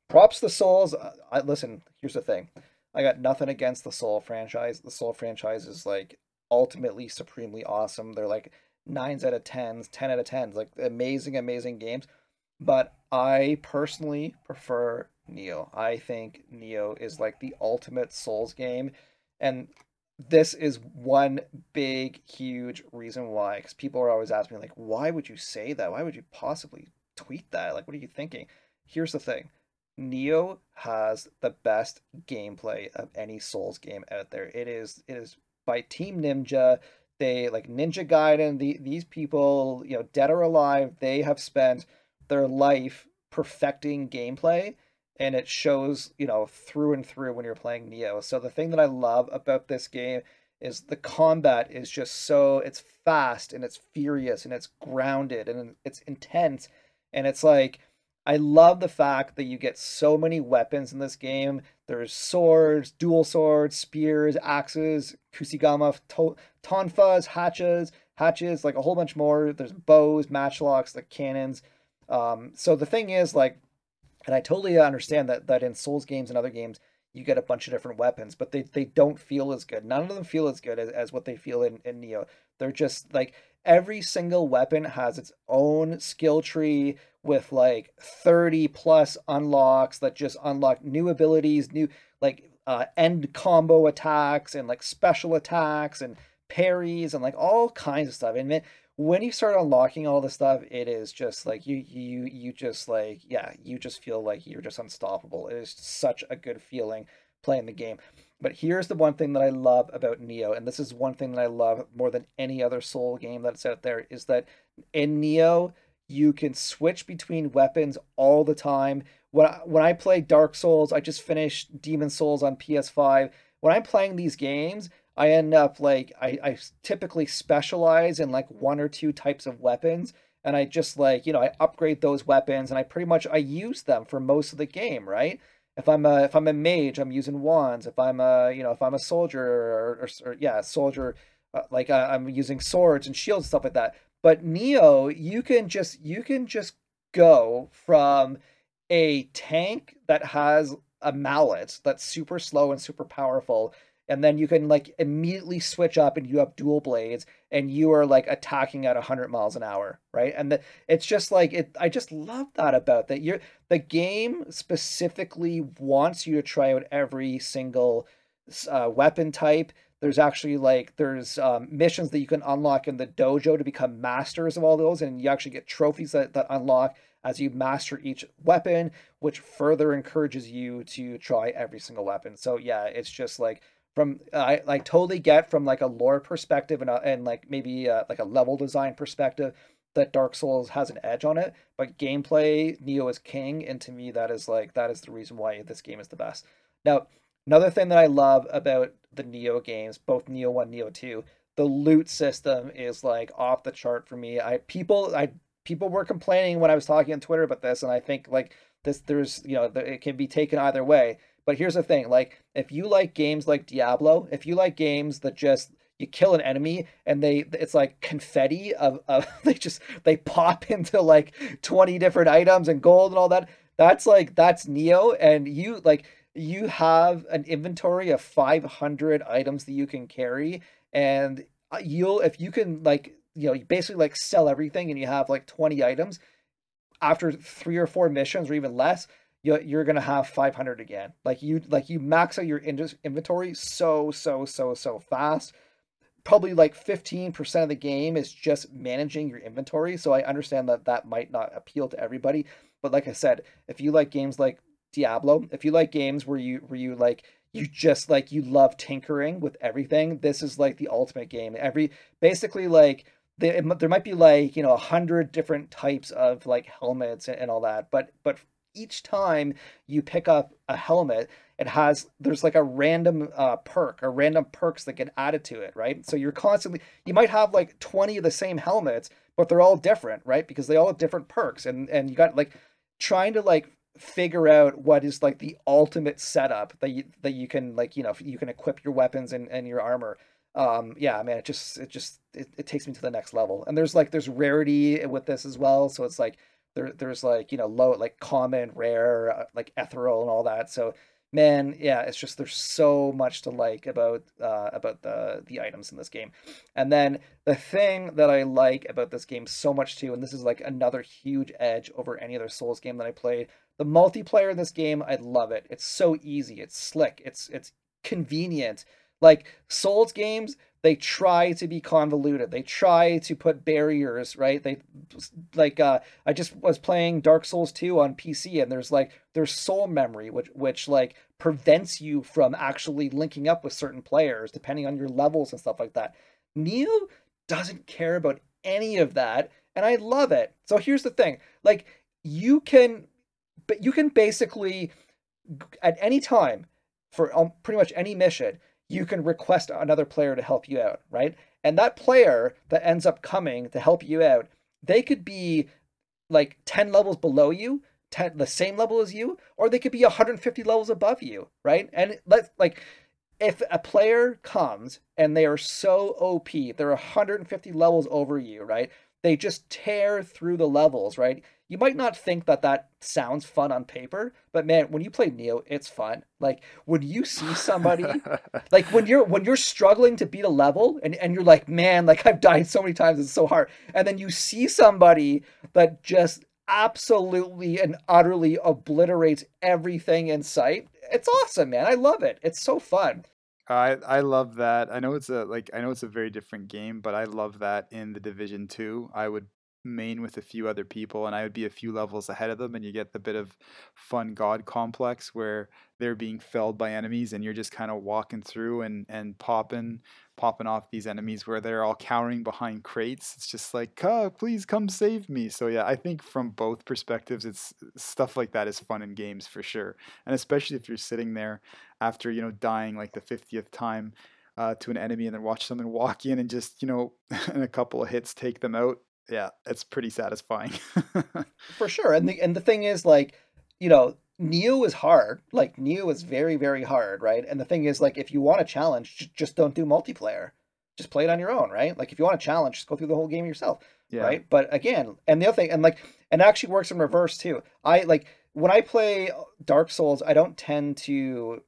props to Souls. I, listen, here's the thing. I got nothing against the Soul franchise. The Soul franchise is like ultimately supremely awesome. They're like nines out of tens, ten out of tens, like amazing, amazing games. But I personally prefer Nioh. I think Nioh is like the ultimate Souls game. And this is one big, huge reason why, because people are always asking me, like, why would you say that? Why would you possibly tweet that? Like, what are you thinking? Here's the thing. Nioh has the best gameplay of any Souls game out there. It is it is by Team Ninja. They, like Ninja Gaiden, the, these people, you know, dead or alive, they have spent their life perfecting gameplay. And it shows, you know, through and through when you're playing Nioh. So the thing that I love about this game is the combat is just so, it's fast and it's furious and it's grounded and it's intense. And it's like, I love the fact that you get so many weapons in this game. There's swords, dual swords, spears, axes, kusigama, to- tonfas, hatches, hatches, like a whole bunch more. There's bows, matchlocks, like cannons. Um, so the thing is, like, and I totally understand that that in Souls games and other games, you get a bunch of different weapons, but they, they don't feel as good. None of them feel as good as, as what they feel in, in Nioh. They're just like, every single weapon has its own skill tree with like thirty plus unlocks that just unlock new abilities, new like uh, end combo attacks and like special attacks and parries and like all kinds of stuff. And then when you start unlocking all this stuff, it is just like you you you just like yeah, you just feel like you're just unstoppable. It is such a good feeling playing the game. But here's the one thing that I love about Nioh, and this is one thing that I love more than any other Soul game that's out there, is that in Nioh you can switch between weapons all the time. When I, when I play Dark Souls, I just finished Demon Souls on P S five. When I'm playing these games, I end up like, I, I typically specialize in like one or two types of weapons. And I just like, you know, I upgrade those weapons and I pretty much, I use them for most of the game, right? If I'm a, if I'm a mage, I'm using wands. If I'm a, you know, if I'm a soldier or, or, or yeah, soldier, uh, like I, I'm using swords and shields and stuff like that. But Nioh, you can just, you can just go from a tank that has a mallet that's super slow and super powerful, and then you can like immediately switch up and you have dual blades and you are like attacking at one hundred miles an hour, right? And the, it's just like, it. I just love that about that. You're, the game specifically wants you to try out every single uh, weapon type. There's actually like, there's um, missions that you can unlock in the dojo to become masters of all those. And you actually get trophies that, that unlock as you master each weapon, which further encourages you to try every single weapon. So yeah, it's just like, From I like totally get from like a lore perspective and a, and like maybe a, like a level design perspective that Dark Souls has an edge on it, but gameplay, Nioh is king, and to me that is like that is the reason why this game is the best. Now, another thing that I love about the Nioh games, both Nioh one, Nioh two, the loot system is like off the chart for me. I people I people were complaining when I was talking on Twitter about this, and I think like this there's you know it can be taken either way. But here's the thing, like, if you like games like Diablo, if you like games that just, you kill an enemy and they, it's like confetti of, of they just, they pop into like twenty different items and gold and all that, that's like, that's Nioh. And you, like, you have an inventory of five hundred items that you can carry. And you'll, if you can, like, you know, you basically like sell everything and you have like twenty items. After three or four missions or even less, you, you're going to have five hundred again. Like you, like you max out your inventory so, so, so, so fast. Probably like fifteen percent of the game is just managing your inventory. So I understand that that might not appeal to everybody. But like I said, if you like games like Diablo, if you like games where you, where you like, you just like, you love tinkering with everything, this is like the ultimate game. Every, basically like, There, there might be like, you know, a hundred different types of like helmets and, and all that, but but each time you pick up a helmet, it has, there's like a random uh, perk or random perks that get added to it, right? So you're constantly, you might have like twenty of the same helmets, but they're all different, right? Because they all have different perks, and and you got like trying to like figure out what is like the ultimate setup that you, that you can like, you know, you can equip your weapons and, and your armor. Um, yeah, man, it just, it just, it, it takes me to the next level. And there's like, there's rarity with this as well. So it's like, there, there's like, you know, low, like common, rare, like ethereal and all that. So man, yeah, it's just, there's so much to like about, uh, about the, the items in this game. And then the thing that I like about this game so much too, and this is like another huge edge over any other Souls game that I played, the multiplayer in this game, I love it. It's so easy. It's slick. It's, it's convenient. Like Souls games, they try to be convoluted. They try to put barriers, right? They like uh, I just was playing Dark Souls two on P C, and there's like there's soul memory, which which like prevents you from actually linking up with certain players depending on your levels and stuff like that. Nioh doesn't care about any of that, and I love it. So here's the thing: like you can, but you can basically at any time for um, pretty much any mission, you can request another player to help you out, right? And that player that ends up coming to help you out, they could be like ten levels below you, ten, the same level as you, or they could be one hundred fifty levels above you, right? And let's like, if a player comes and they are so O P, they're one hundred fifty levels over you, right? They just tear through the levels, right? You might not think that that sounds fun on paper, but man, when you play Nioh, it's fun. Like when you see somebody, like when you're, when you're struggling to beat a level and, and you're like, man, like I've died so many times, it's so hard. And then you see somebody that just absolutely and utterly obliterates everything in sight. It's awesome, man. I love it. It's so fun. I I love that. I know it's a like I know it's a very different game, but I love that in The Division two, I would main with a few other people and I would be a few levels ahead of them, and you get the bit of fun god complex where they're being felled by enemies and you're just kind of walking through and and popping popping off these enemies where they're all cowering behind crates. It's just like, oh, please come save me. So yeah, I think from both perspectives, it's stuff like that is fun in games for sure. And especially if you're sitting there after, you know, dying like the fiftieth time uh, to an enemy and then watch someone walk in and just, you know, in a couple of hits, take them out. Yeah, it's pretty satisfying. For sure. And the, and the thing is like, you know, Nioh is hard. Like Nioh is very, very hard, right? And the thing is, like, if you want a challenge, just don't do multiplayer. Just play it on your own, right? Like if you want a challenge, just go through the whole game yourself, yeah. Right? But again, and the other thing, and like, and it actually works in reverse too. I like when I play Dark Souls, I don't tend to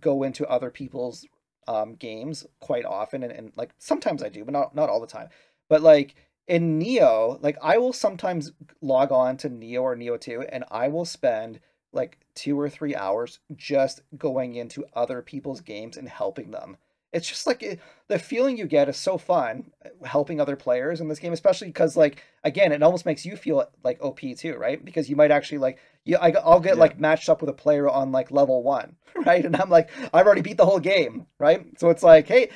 go into other people's um, games quite often, and, and like sometimes I do, but not not all the time. But like in Nioh, like I will sometimes log on to Nioh or Nioh two, and I will spend like two or three hours just going into other people's games and helping them. It's just like it, the feeling you get is so fun helping other players in this game, especially because like, again, it almost makes you feel like O P too, right? Because you might actually like, you, I, I'll get yeah. like matched up with a player on like level one, right? And I'm like, I've already beat the whole game, right? So it's like, hey,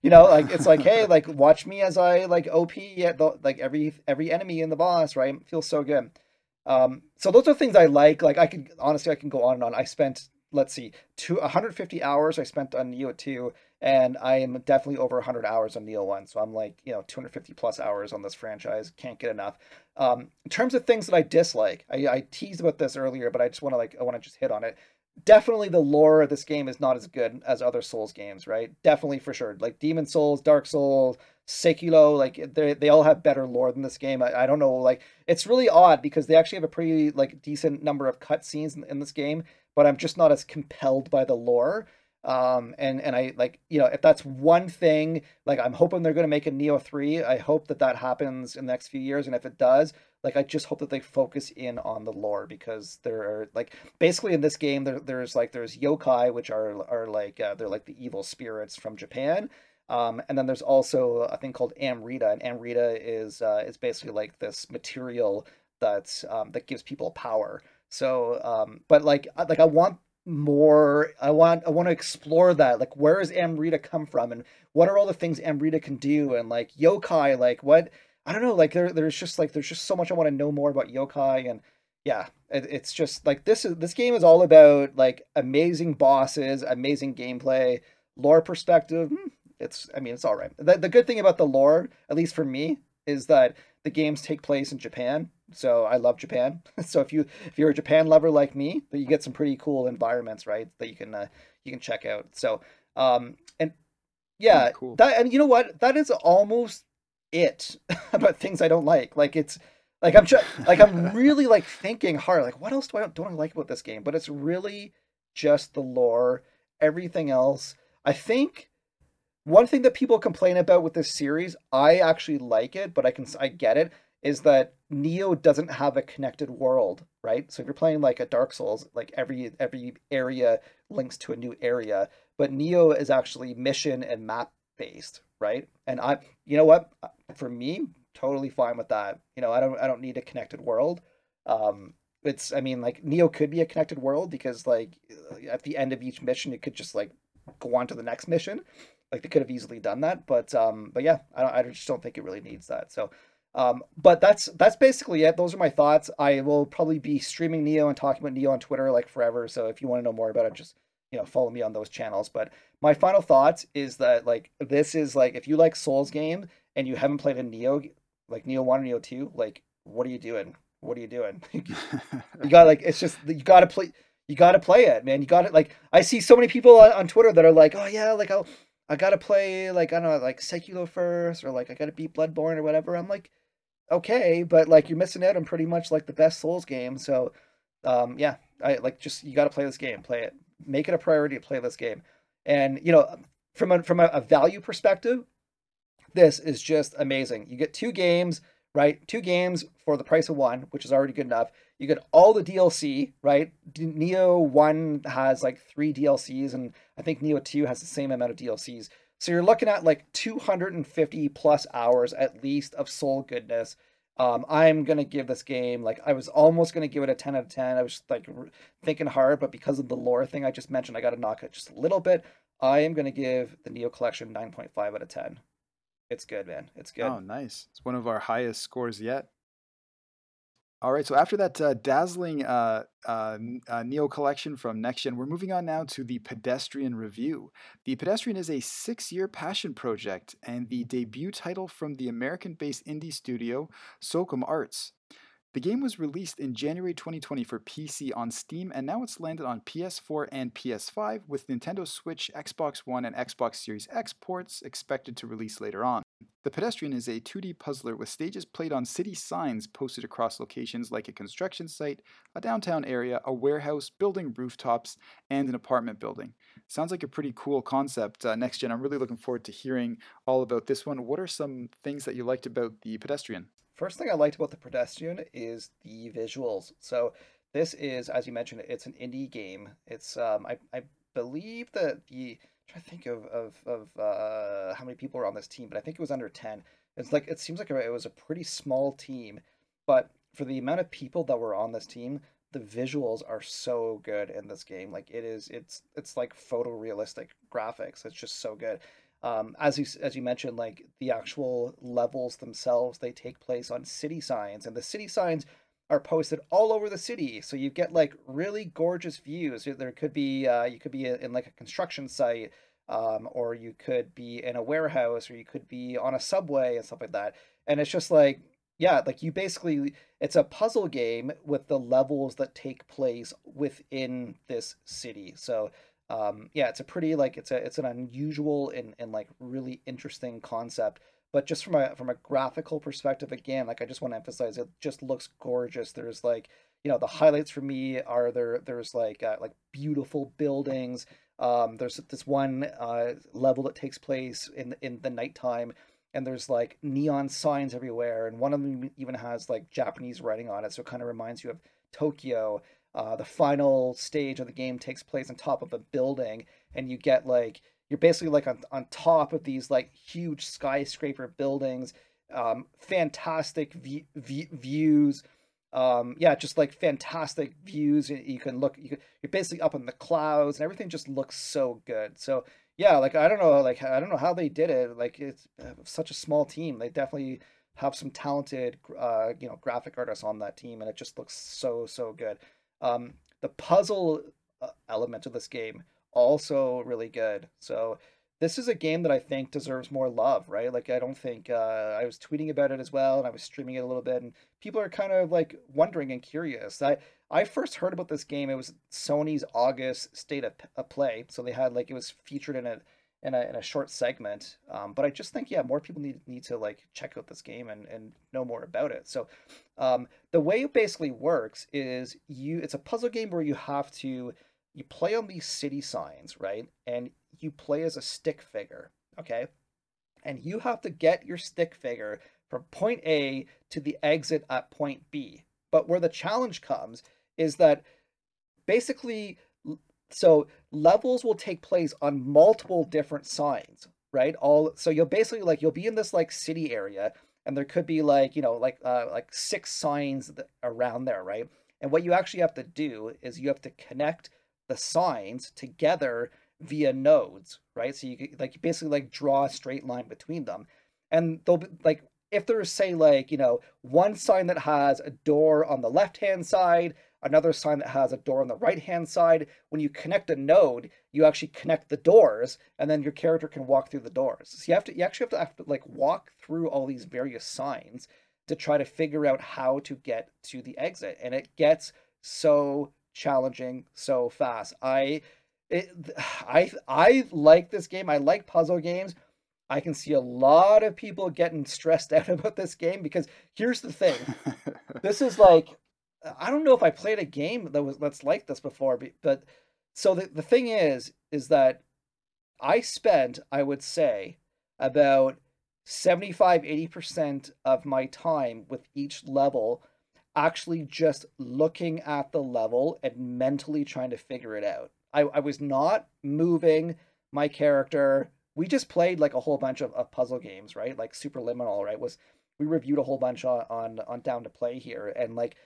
you know, like, it's like, hey, like watch me as I like O P at the, like every, every enemy in the boss, right? It feels so good. Um, so those are things I like, like I could, honestly, I can go on and on. I spent, let's see, two, one hundred fifty hours I spent on Nioh two, and I am definitely over one hundred hours on Nioh one. So I'm like, you know, two hundred fifty plus hours on this franchise. Can't get enough. Um, in terms of things that I dislike, I, I teased about this earlier, but I just want to like, I want to just hit on it. Definitely the lore of this game is not as good as other Souls games, right? Definitely for sure. Like Demon Souls, Dark Souls, Sekiro, like they they all have better lore than this game. I, I don't know, like it's really odd because they actually have a pretty like decent number of cutscenes in, in this game, but I'm just not as compelled by the lore. Um, and, and I like, you know, if that's one thing, like I'm hoping they're going to make a Nioh three. I hope that that happens in the next few years. And if it does, like, I just hope that they focus in on the lore, because there are like, basically in this game, there, there's like, there's yokai, which are, are like, uh, they're like the evil spirits from Japan. Um, and then there's also a thing called Amrita, and Amrita is, uh, is basically like this material that's, um, that gives people power. So, um, but like, like I want more, I want, I want to explore that. Like, where does Amrita come from, and what are all the things Amrita can do? And like yokai, like what, I don't know, like there, there's just like, there's just so much I want to know more about yokai. And yeah, it, it's just like, this is, this game is all about like amazing bosses, amazing gameplay, lore perspective. It's, I mean, it's all right. The, the good thing about the lore, at least for me, is that the games take place in Japan. So I love Japan. So if you if you're a Japan lover like me, that you get some pretty cool environments, right? That you can uh, you can check out. So um and yeah, oh, cool. that and you know what? That is almost it about things I don't like. Like it's like I'm like I'm really like thinking hard. Like what else do I don't I like about this game? But it's really just the lore. Everything else, I think. One thing that people complain about with this series, I actually like it, but I can I get it, is that Nioh doesn't have a connected world, right? So if you're playing like a Dark Souls, like every every area links to a new area, but Nioh is actually mission and map based, right? And I, you know what, for me, totally fine with that. You know, I don't I don't need a connected world. Um, it's I mean, like Nioh could be a connected world, because like at the end of each mission, you could just like go on to the next mission. Like they could have easily done that, but um, but yeah, I don't, I just don't think it really needs that. So, um, but that's that's basically it. Those are my thoughts. I will probably be streaming Nioh and talking about Nioh on Twitter like forever. So if you want to know more about it, just you know follow me on those channels. But my final thoughts is that like this is like if you like Souls game and you haven't played a Nioh, like Nioh one or Nioh two, like what are you doing? What are you doing? You got like it's just you got to play. You got to play it, man. You got it. Like I see so many people on, on Twitter that are like, oh yeah, like I'll. I gotta play, like, I don't know, like, Sekiro first, or, like, I gotta beat Bloodborne or whatever. I'm like, okay, but, like, you're missing out on pretty much, like, the best Souls game. So, um, yeah, I, like, just, you gotta play this game. Play it. Make it a priority to play this game. And, you know, from a, from a, a value perspective, this is just amazing. You get two games, right? Two games for the price of one, which is already good enough. You get all the D L C, right? Nioh one has like three D L Cs, and I think Nioh two has the same amount of D L Cs. So you're looking at like two hundred fifty plus hours at least of soul goodness. Um, I'm going to give this game, like I was almost going to give it a ten out of ten. I was just, like thinking hard, but because of the lore thing I just mentioned, I got to knock it just a little bit. I am going to give the Nioh Collection nine point five out of ten. It's good, man. It's good. Oh, nice. It's one of our highest scores yet. All right, so after that uh, dazzling uh, uh, uh, Nioh collection from Next Gen, we're moving on now to The Pedestrian review. The Pedestrian is a six-year passion project and the debut title from the American-based indie studio Socom Arts. The game was released in January twenty twenty for P C on Steam, and now it's landed on P S four and P S five, with Nintendo Switch, Xbox One, and Xbox Series X ports expected to release later on. The Pedestrian is a two D puzzler with stages played on city signs posted across locations like a construction site, a downtown area, a warehouse, building rooftops, and an apartment building. Sounds like a pretty cool concept, uh, Next Gen. I'm really looking forward to hearing all about this one. What are some things that you liked about The Pedestrian? First thing I liked about The Pedestrian is the visuals. So this is, as you mentioned, it's an indie game. It's, um, I, I believe that the... I think of of of uh, how many people were on this team, but I think it was under ten. It's like it seems like it was a pretty small team, but for the amount of people that were on this team, the visuals are so good in this game. Like it is, it's it's like photorealistic graphics. It's just so good. Um, as you as you mentioned, like the actual levels themselves, they take place on city signs, and the city signs are posted all over the city, so you get like really gorgeous views. There could be uh, you could be in like a construction site, um, or you could be in a warehouse, or you could be on a subway and stuff like that. And it's just like, yeah, like you basically, it's a puzzle game with the levels that take place within this city. So um, yeah, it's a pretty like it's a it's an unusual and and like really interesting concept. But just from a from a graphical perspective, again, like I just want to emphasize, it just looks gorgeous. There's like, you know, the highlights for me are there. There's like uh, like beautiful buildings. Um, there's this one uh, level that takes place in in the nighttime, and there's like neon signs everywhere, and one of them even has like Japanese writing on it, so it kind of reminds you of Tokyo. Uh, the final stage of the game takes place on top of a building, and you get like you're basically like on on top of these like huge skyscraper buildings, um, fantastic v- v- views. Um, yeah, just like fantastic views. You, you can look, you can, you're basically up in the clouds, and everything just looks so good. So yeah, like I don't know, like I don't know how they did it. Like it's uh, such a small team. They definitely have some talented, uh, you know, graphic artists on that team, and it just looks so so good. Um, the puzzle element of this game also really good. So this is a game that I think deserves more love, right? Like I don't think uh, I was tweeting about it as well, and I was streaming it a little bit, and people are kind of like wondering and curious. I I first heard about this game. It was Sony's August State of, of Play, so they had like it was featured in a in a, in a short segment. Um, but I just think yeah, more people need need to like check out this game and and know more about it. So um, the way it basically works is you it's a puzzle game where you have to you play on these city signs, right? And you play as a stick figure, okay? And you have to get your stick figure from point A to the exit at point B. But where the challenge comes is that basically, so levels will take place on multiple different signs, right? All so you'll basically like you'll be in this like city area, and there could be like you know like uh, like six signs around there, right? And what you actually have to do is you have to connect the signs together via nodes, right? So you could, like basically like draw a straight line between them, and they'll be like if there's say like you know one sign that has a door on the left hand side, another sign that has a door on the right hand side, when you connect a node, you actually connect the doors, and then your character can walk through the doors. So you have to you actually have to, have to like walk through all these various signs to try to figure out how to get to the exit, and it gets so challenging so fast. I It, I I like this game. I like puzzle games. I can see a lot of people getting stressed out about this game because here's the thing. This is like, I don't know if I played a game that was that's like this before, but, but so the, the thing is, is that I spent, I would say, about seventy-five, eighty percent of my time with each level actually just looking at the level and mentally trying to figure it out. I, I was not moving my character. We just played like a whole bunch of, of puzzle games, right? Like Superliminal, right? Was we reviewed a whole bunch on, on on Down to Play here, and like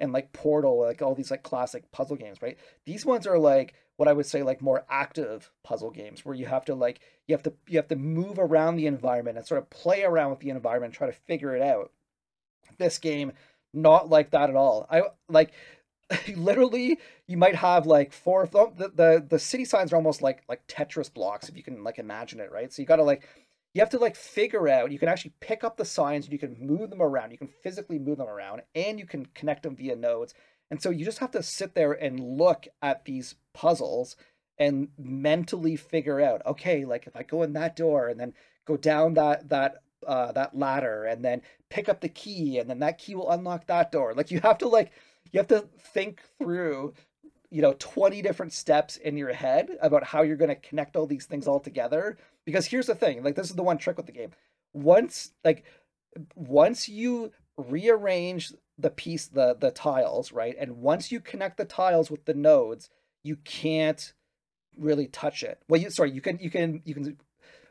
and like Portal, like all these like classic puzzle games, right? These ones are like what I would say like more active puzzle games where you have to like you have to you have to move around the environment and sort of play around with the environment and try to figure it out. This game, not like that at all. I like. Literally, you might have like four. The, the the city signs are almost like like Tetris blocks, if you can like imagine it, right? So you gotta like you have to like figure out. You can actually pick up the signs and you can move them around. You can physically move them around, and you can connect them via nodes. And so you just have to sit there and look at these puzzles and mentally figure out. Okay, like if I go in that door and then go down that that uh, that ladder and then pick up the key and then that key will unlock that door. Like you have to like. You have to think through, you know, twenty different steps in your head about how you're going to connect all these things all together. Because here's the thing, like this is the one trick with the game. Once, like, once you rearrange the piece, the the tiles, right? And once you connect the tiles with the nodes, you can't really touch it. Well, you sorry, you can you can you can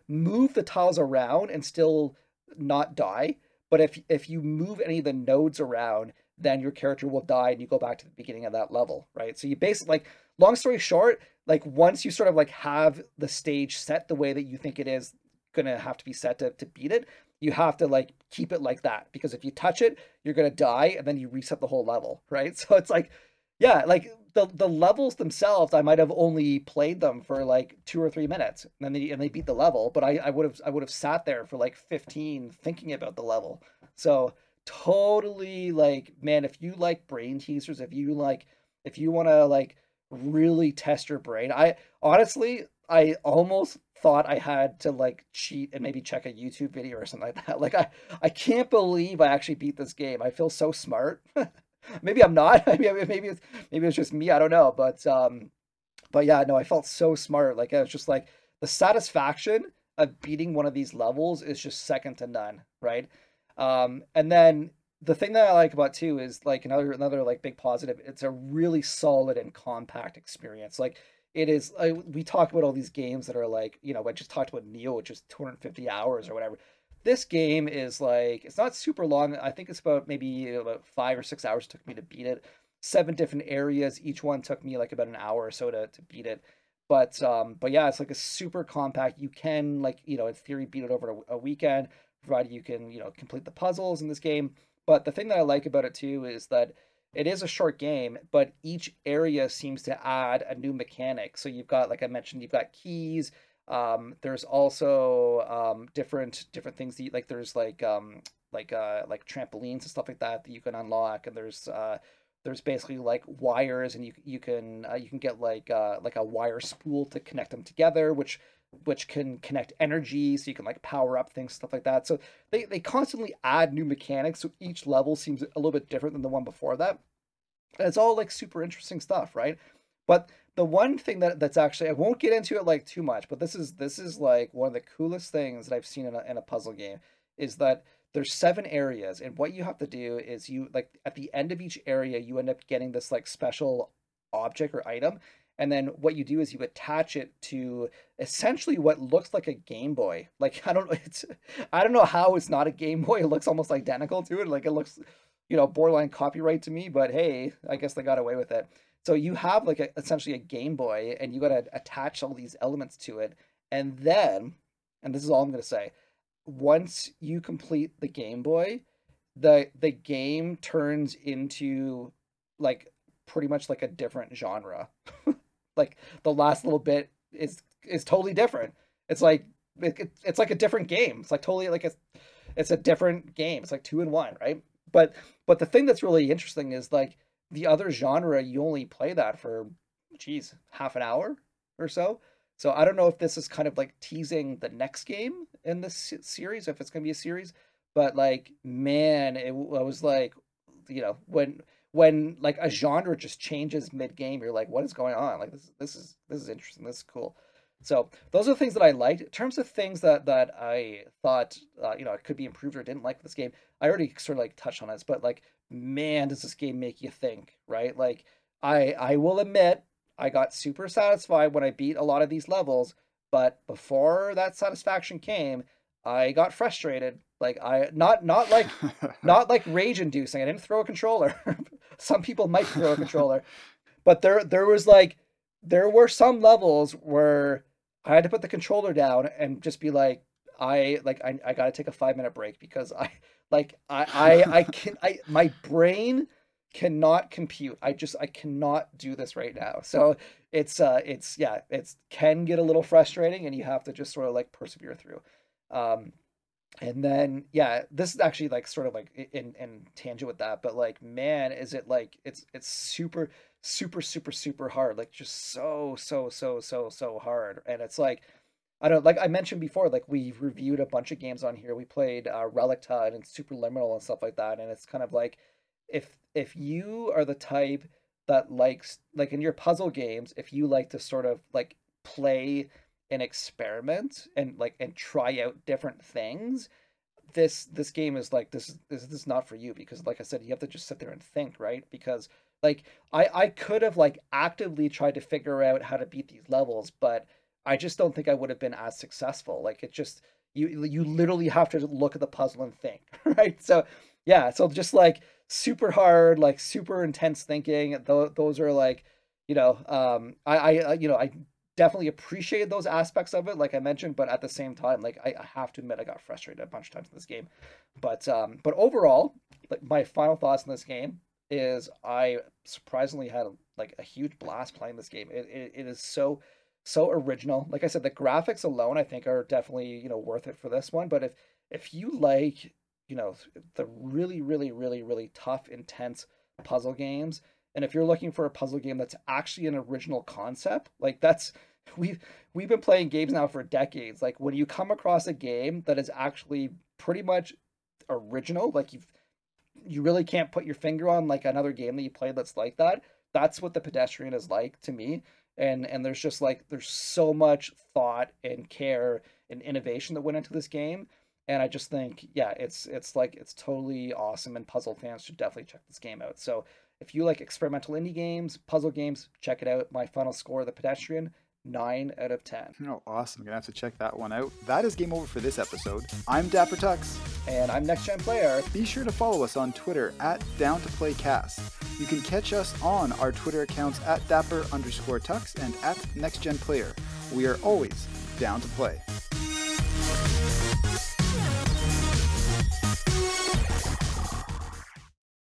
move the tiles around and still not die. But if if you move any of the nodes around, then your character will die and you go back to the beginning of that level, right? So you basically, like, long story short, like once you sort of like have the stage set the way that you think it is going to have to be set to, to beat it, you have to like keep it like that, because if you touch it, you're going to die and then you reset the whole level, right? So it's like, yeah, like the the levels themselves, I might have only played them for like two or three minutes and then they, and they beat the level, but I, I would have I would have sat there for like fifteen thinking about the level. So totally, like, man, if you like brain teasers, if you like if you want to like really test your brain, I honestly I almost thought I had to like cheat and maybe check a YouTube video or something like that. Like I I can't believe I actually beat this game. I feel so smart. Maybe I'm not. I mean, maybe it's maybe it's just me, I don't know, but um But yeah, no, I felt so smart. Like, I was just like, the satisfaction of beating one of these levels is just second to none, right? Um, and then the thing that I like about too is like another another like big positive. It's a really solid and compact experience. Like, it is. I, we talk about all these games that are like, you know, I just talked about Nioh, which is two hundred fifty hours or whatever. This game is like, it's not super long. I think it's about maybe about five or six hours it took me to beat it. Seven different areas. Each one took me like about an hour or so to, to beat it. But um, but yeah, it's like a super compact. You can, like, you know, in theory, beat it over a, a weekend, provided you can, you know, complete the puzzles in this game. But the thing that I like about it too is that it is a short game, but each area seems to add a new mechanic. So you've got, like I mentioned, you've got keys. Um, there's also um, different different things that you, like there's like um, like uh, like trampolines and stuff like that that you can unlock, and there's uh, there's basically like wires, and you you can uh, you can get like uh, like a wire spool to connect them together, which which can connect energy, so you can like power up things, stuff like that. So they they constantly add new mechanics. So each level seems a little bit different than the one before that. And it's all like super interesting stuff, right? But the one thing that that's actually, I won't get into it like too much, but this is this is like one of the coolest things that I've seen in a, in a puzzle game, is that there's seven areas, and what you have to do is you, like, at the end of each area, you end up getting this like special object or item, and then what you do is you attach it to essentially what looks like a Game Boy. Like, I don't it's I don't know how it's not a Game Boy. It looks almost identical to it. Like, it looks, you know, borderline copyright to me, but hey, I guess they got away with it. So you have like a, essentially a Game Boy, and you got to attach all these elements to it. And then, and this is all I'm going to say, once you complete the Game Boy, the the game turns into like pretty much like a different genre. Like, the last little bit is is totally different. It's like it, it's like a different game. It's like totally like a, it's a different game. It's like two in one, right? But but the thing that's really interesting is like, the other genre, you only play that for, geez, half an hour or so. So I don't know if this is kind of like teasing the next game in this series, if it's going to be a series. But like, man, it, I was like, you know, when when like a genre just changes mid-game, you're like, what is going on? Like, this this is this is interesting. This is cool. So those are the things that I liked. In terms of things that that I thought, uh, you know, could be improved or didn't like this game, I already sort of like touched on this, but like, man, does this game make you think, right? Like, I I will admit, I got super satisfied when I beat a lot of these levels, but before that satisfaction came, I got frustrated. Like, I not not like not like rage inducing. I didn't throw a controller. Some people might throw a controller, but there there was like there were some levels where I had to put the controller down and just be like, I like I, I gotta take a five minute break, because I like I, I I can I my brain cannot compute. I just I cannot do this right now. So it's uh it's yeah, it's can get a little frustrating, and you have to just sort of like persevere through. Um and then yeah, this is actually like sort of like in in tangent with that, but like, man, is it like it's it's super super super super hard. Like, just so so so so so hard. And it's like, I don't, like I mentioned before, like, we reviewed a bunch of games on here. We played uh, Relicta and Superliminal and stuff like that. And it's kind of like, if if you are the type that likes, like in your puzzle games, if you like to sort of like play and experiment and like and try out different things, this this game is like, this this, this is not for you, because like I said, you have to just sit there and think, right? Because like I I could have like actively tried to figure out how to beat these levels, but I just don't think I would have been as successful. Like, it just, you you literally have to look at the puzzle and think, right? So yeah, so just like super hard, like super intense thinking. Those those are like, you know, um, I I you know I definitely appreciated those aspects of it, like I mentioned. But at the same time, like I, I have to admit, I got frustrated a bunch of times in this game. But um, but overall, like my final thoughts on this game is, I surprisingly had like a huge blast playing this game. It it, it is so. so original. Like I said, the graphics alone, I think, are definitely, you know, worth it for this one. But if if you like, you know, the really really really really tough, intense puzzle games, and if you're looking for a puzzle game that's actually an original concept, like that's we've we've been playing games now for decades. Like, when you come across a game that is actually pretty much original, like you've you really can't put your finger on like another game that you played that's like that, that's what The Pedestrian is like to me. And and there's just like, there's so much thought and care and innovation that went into this game. And I just think, yeah, it's it's like, it's totally awesome, and puzzle fans should definitely check this game out. So if you like experimental indie games, puzzle games, check it out. My final score, The Pedestrian, nine out of ten. Oh, awesome. You're going to have to check that one out. That is game over for this episode. I'm Dapper Tux. And I'm Next Gen Player. Be sure to follow us on Twitter at Down to Play Cast. You can catch us on our Twitter accounts at Dapper underscore Tux and at Next Gen Player. We are always down to play.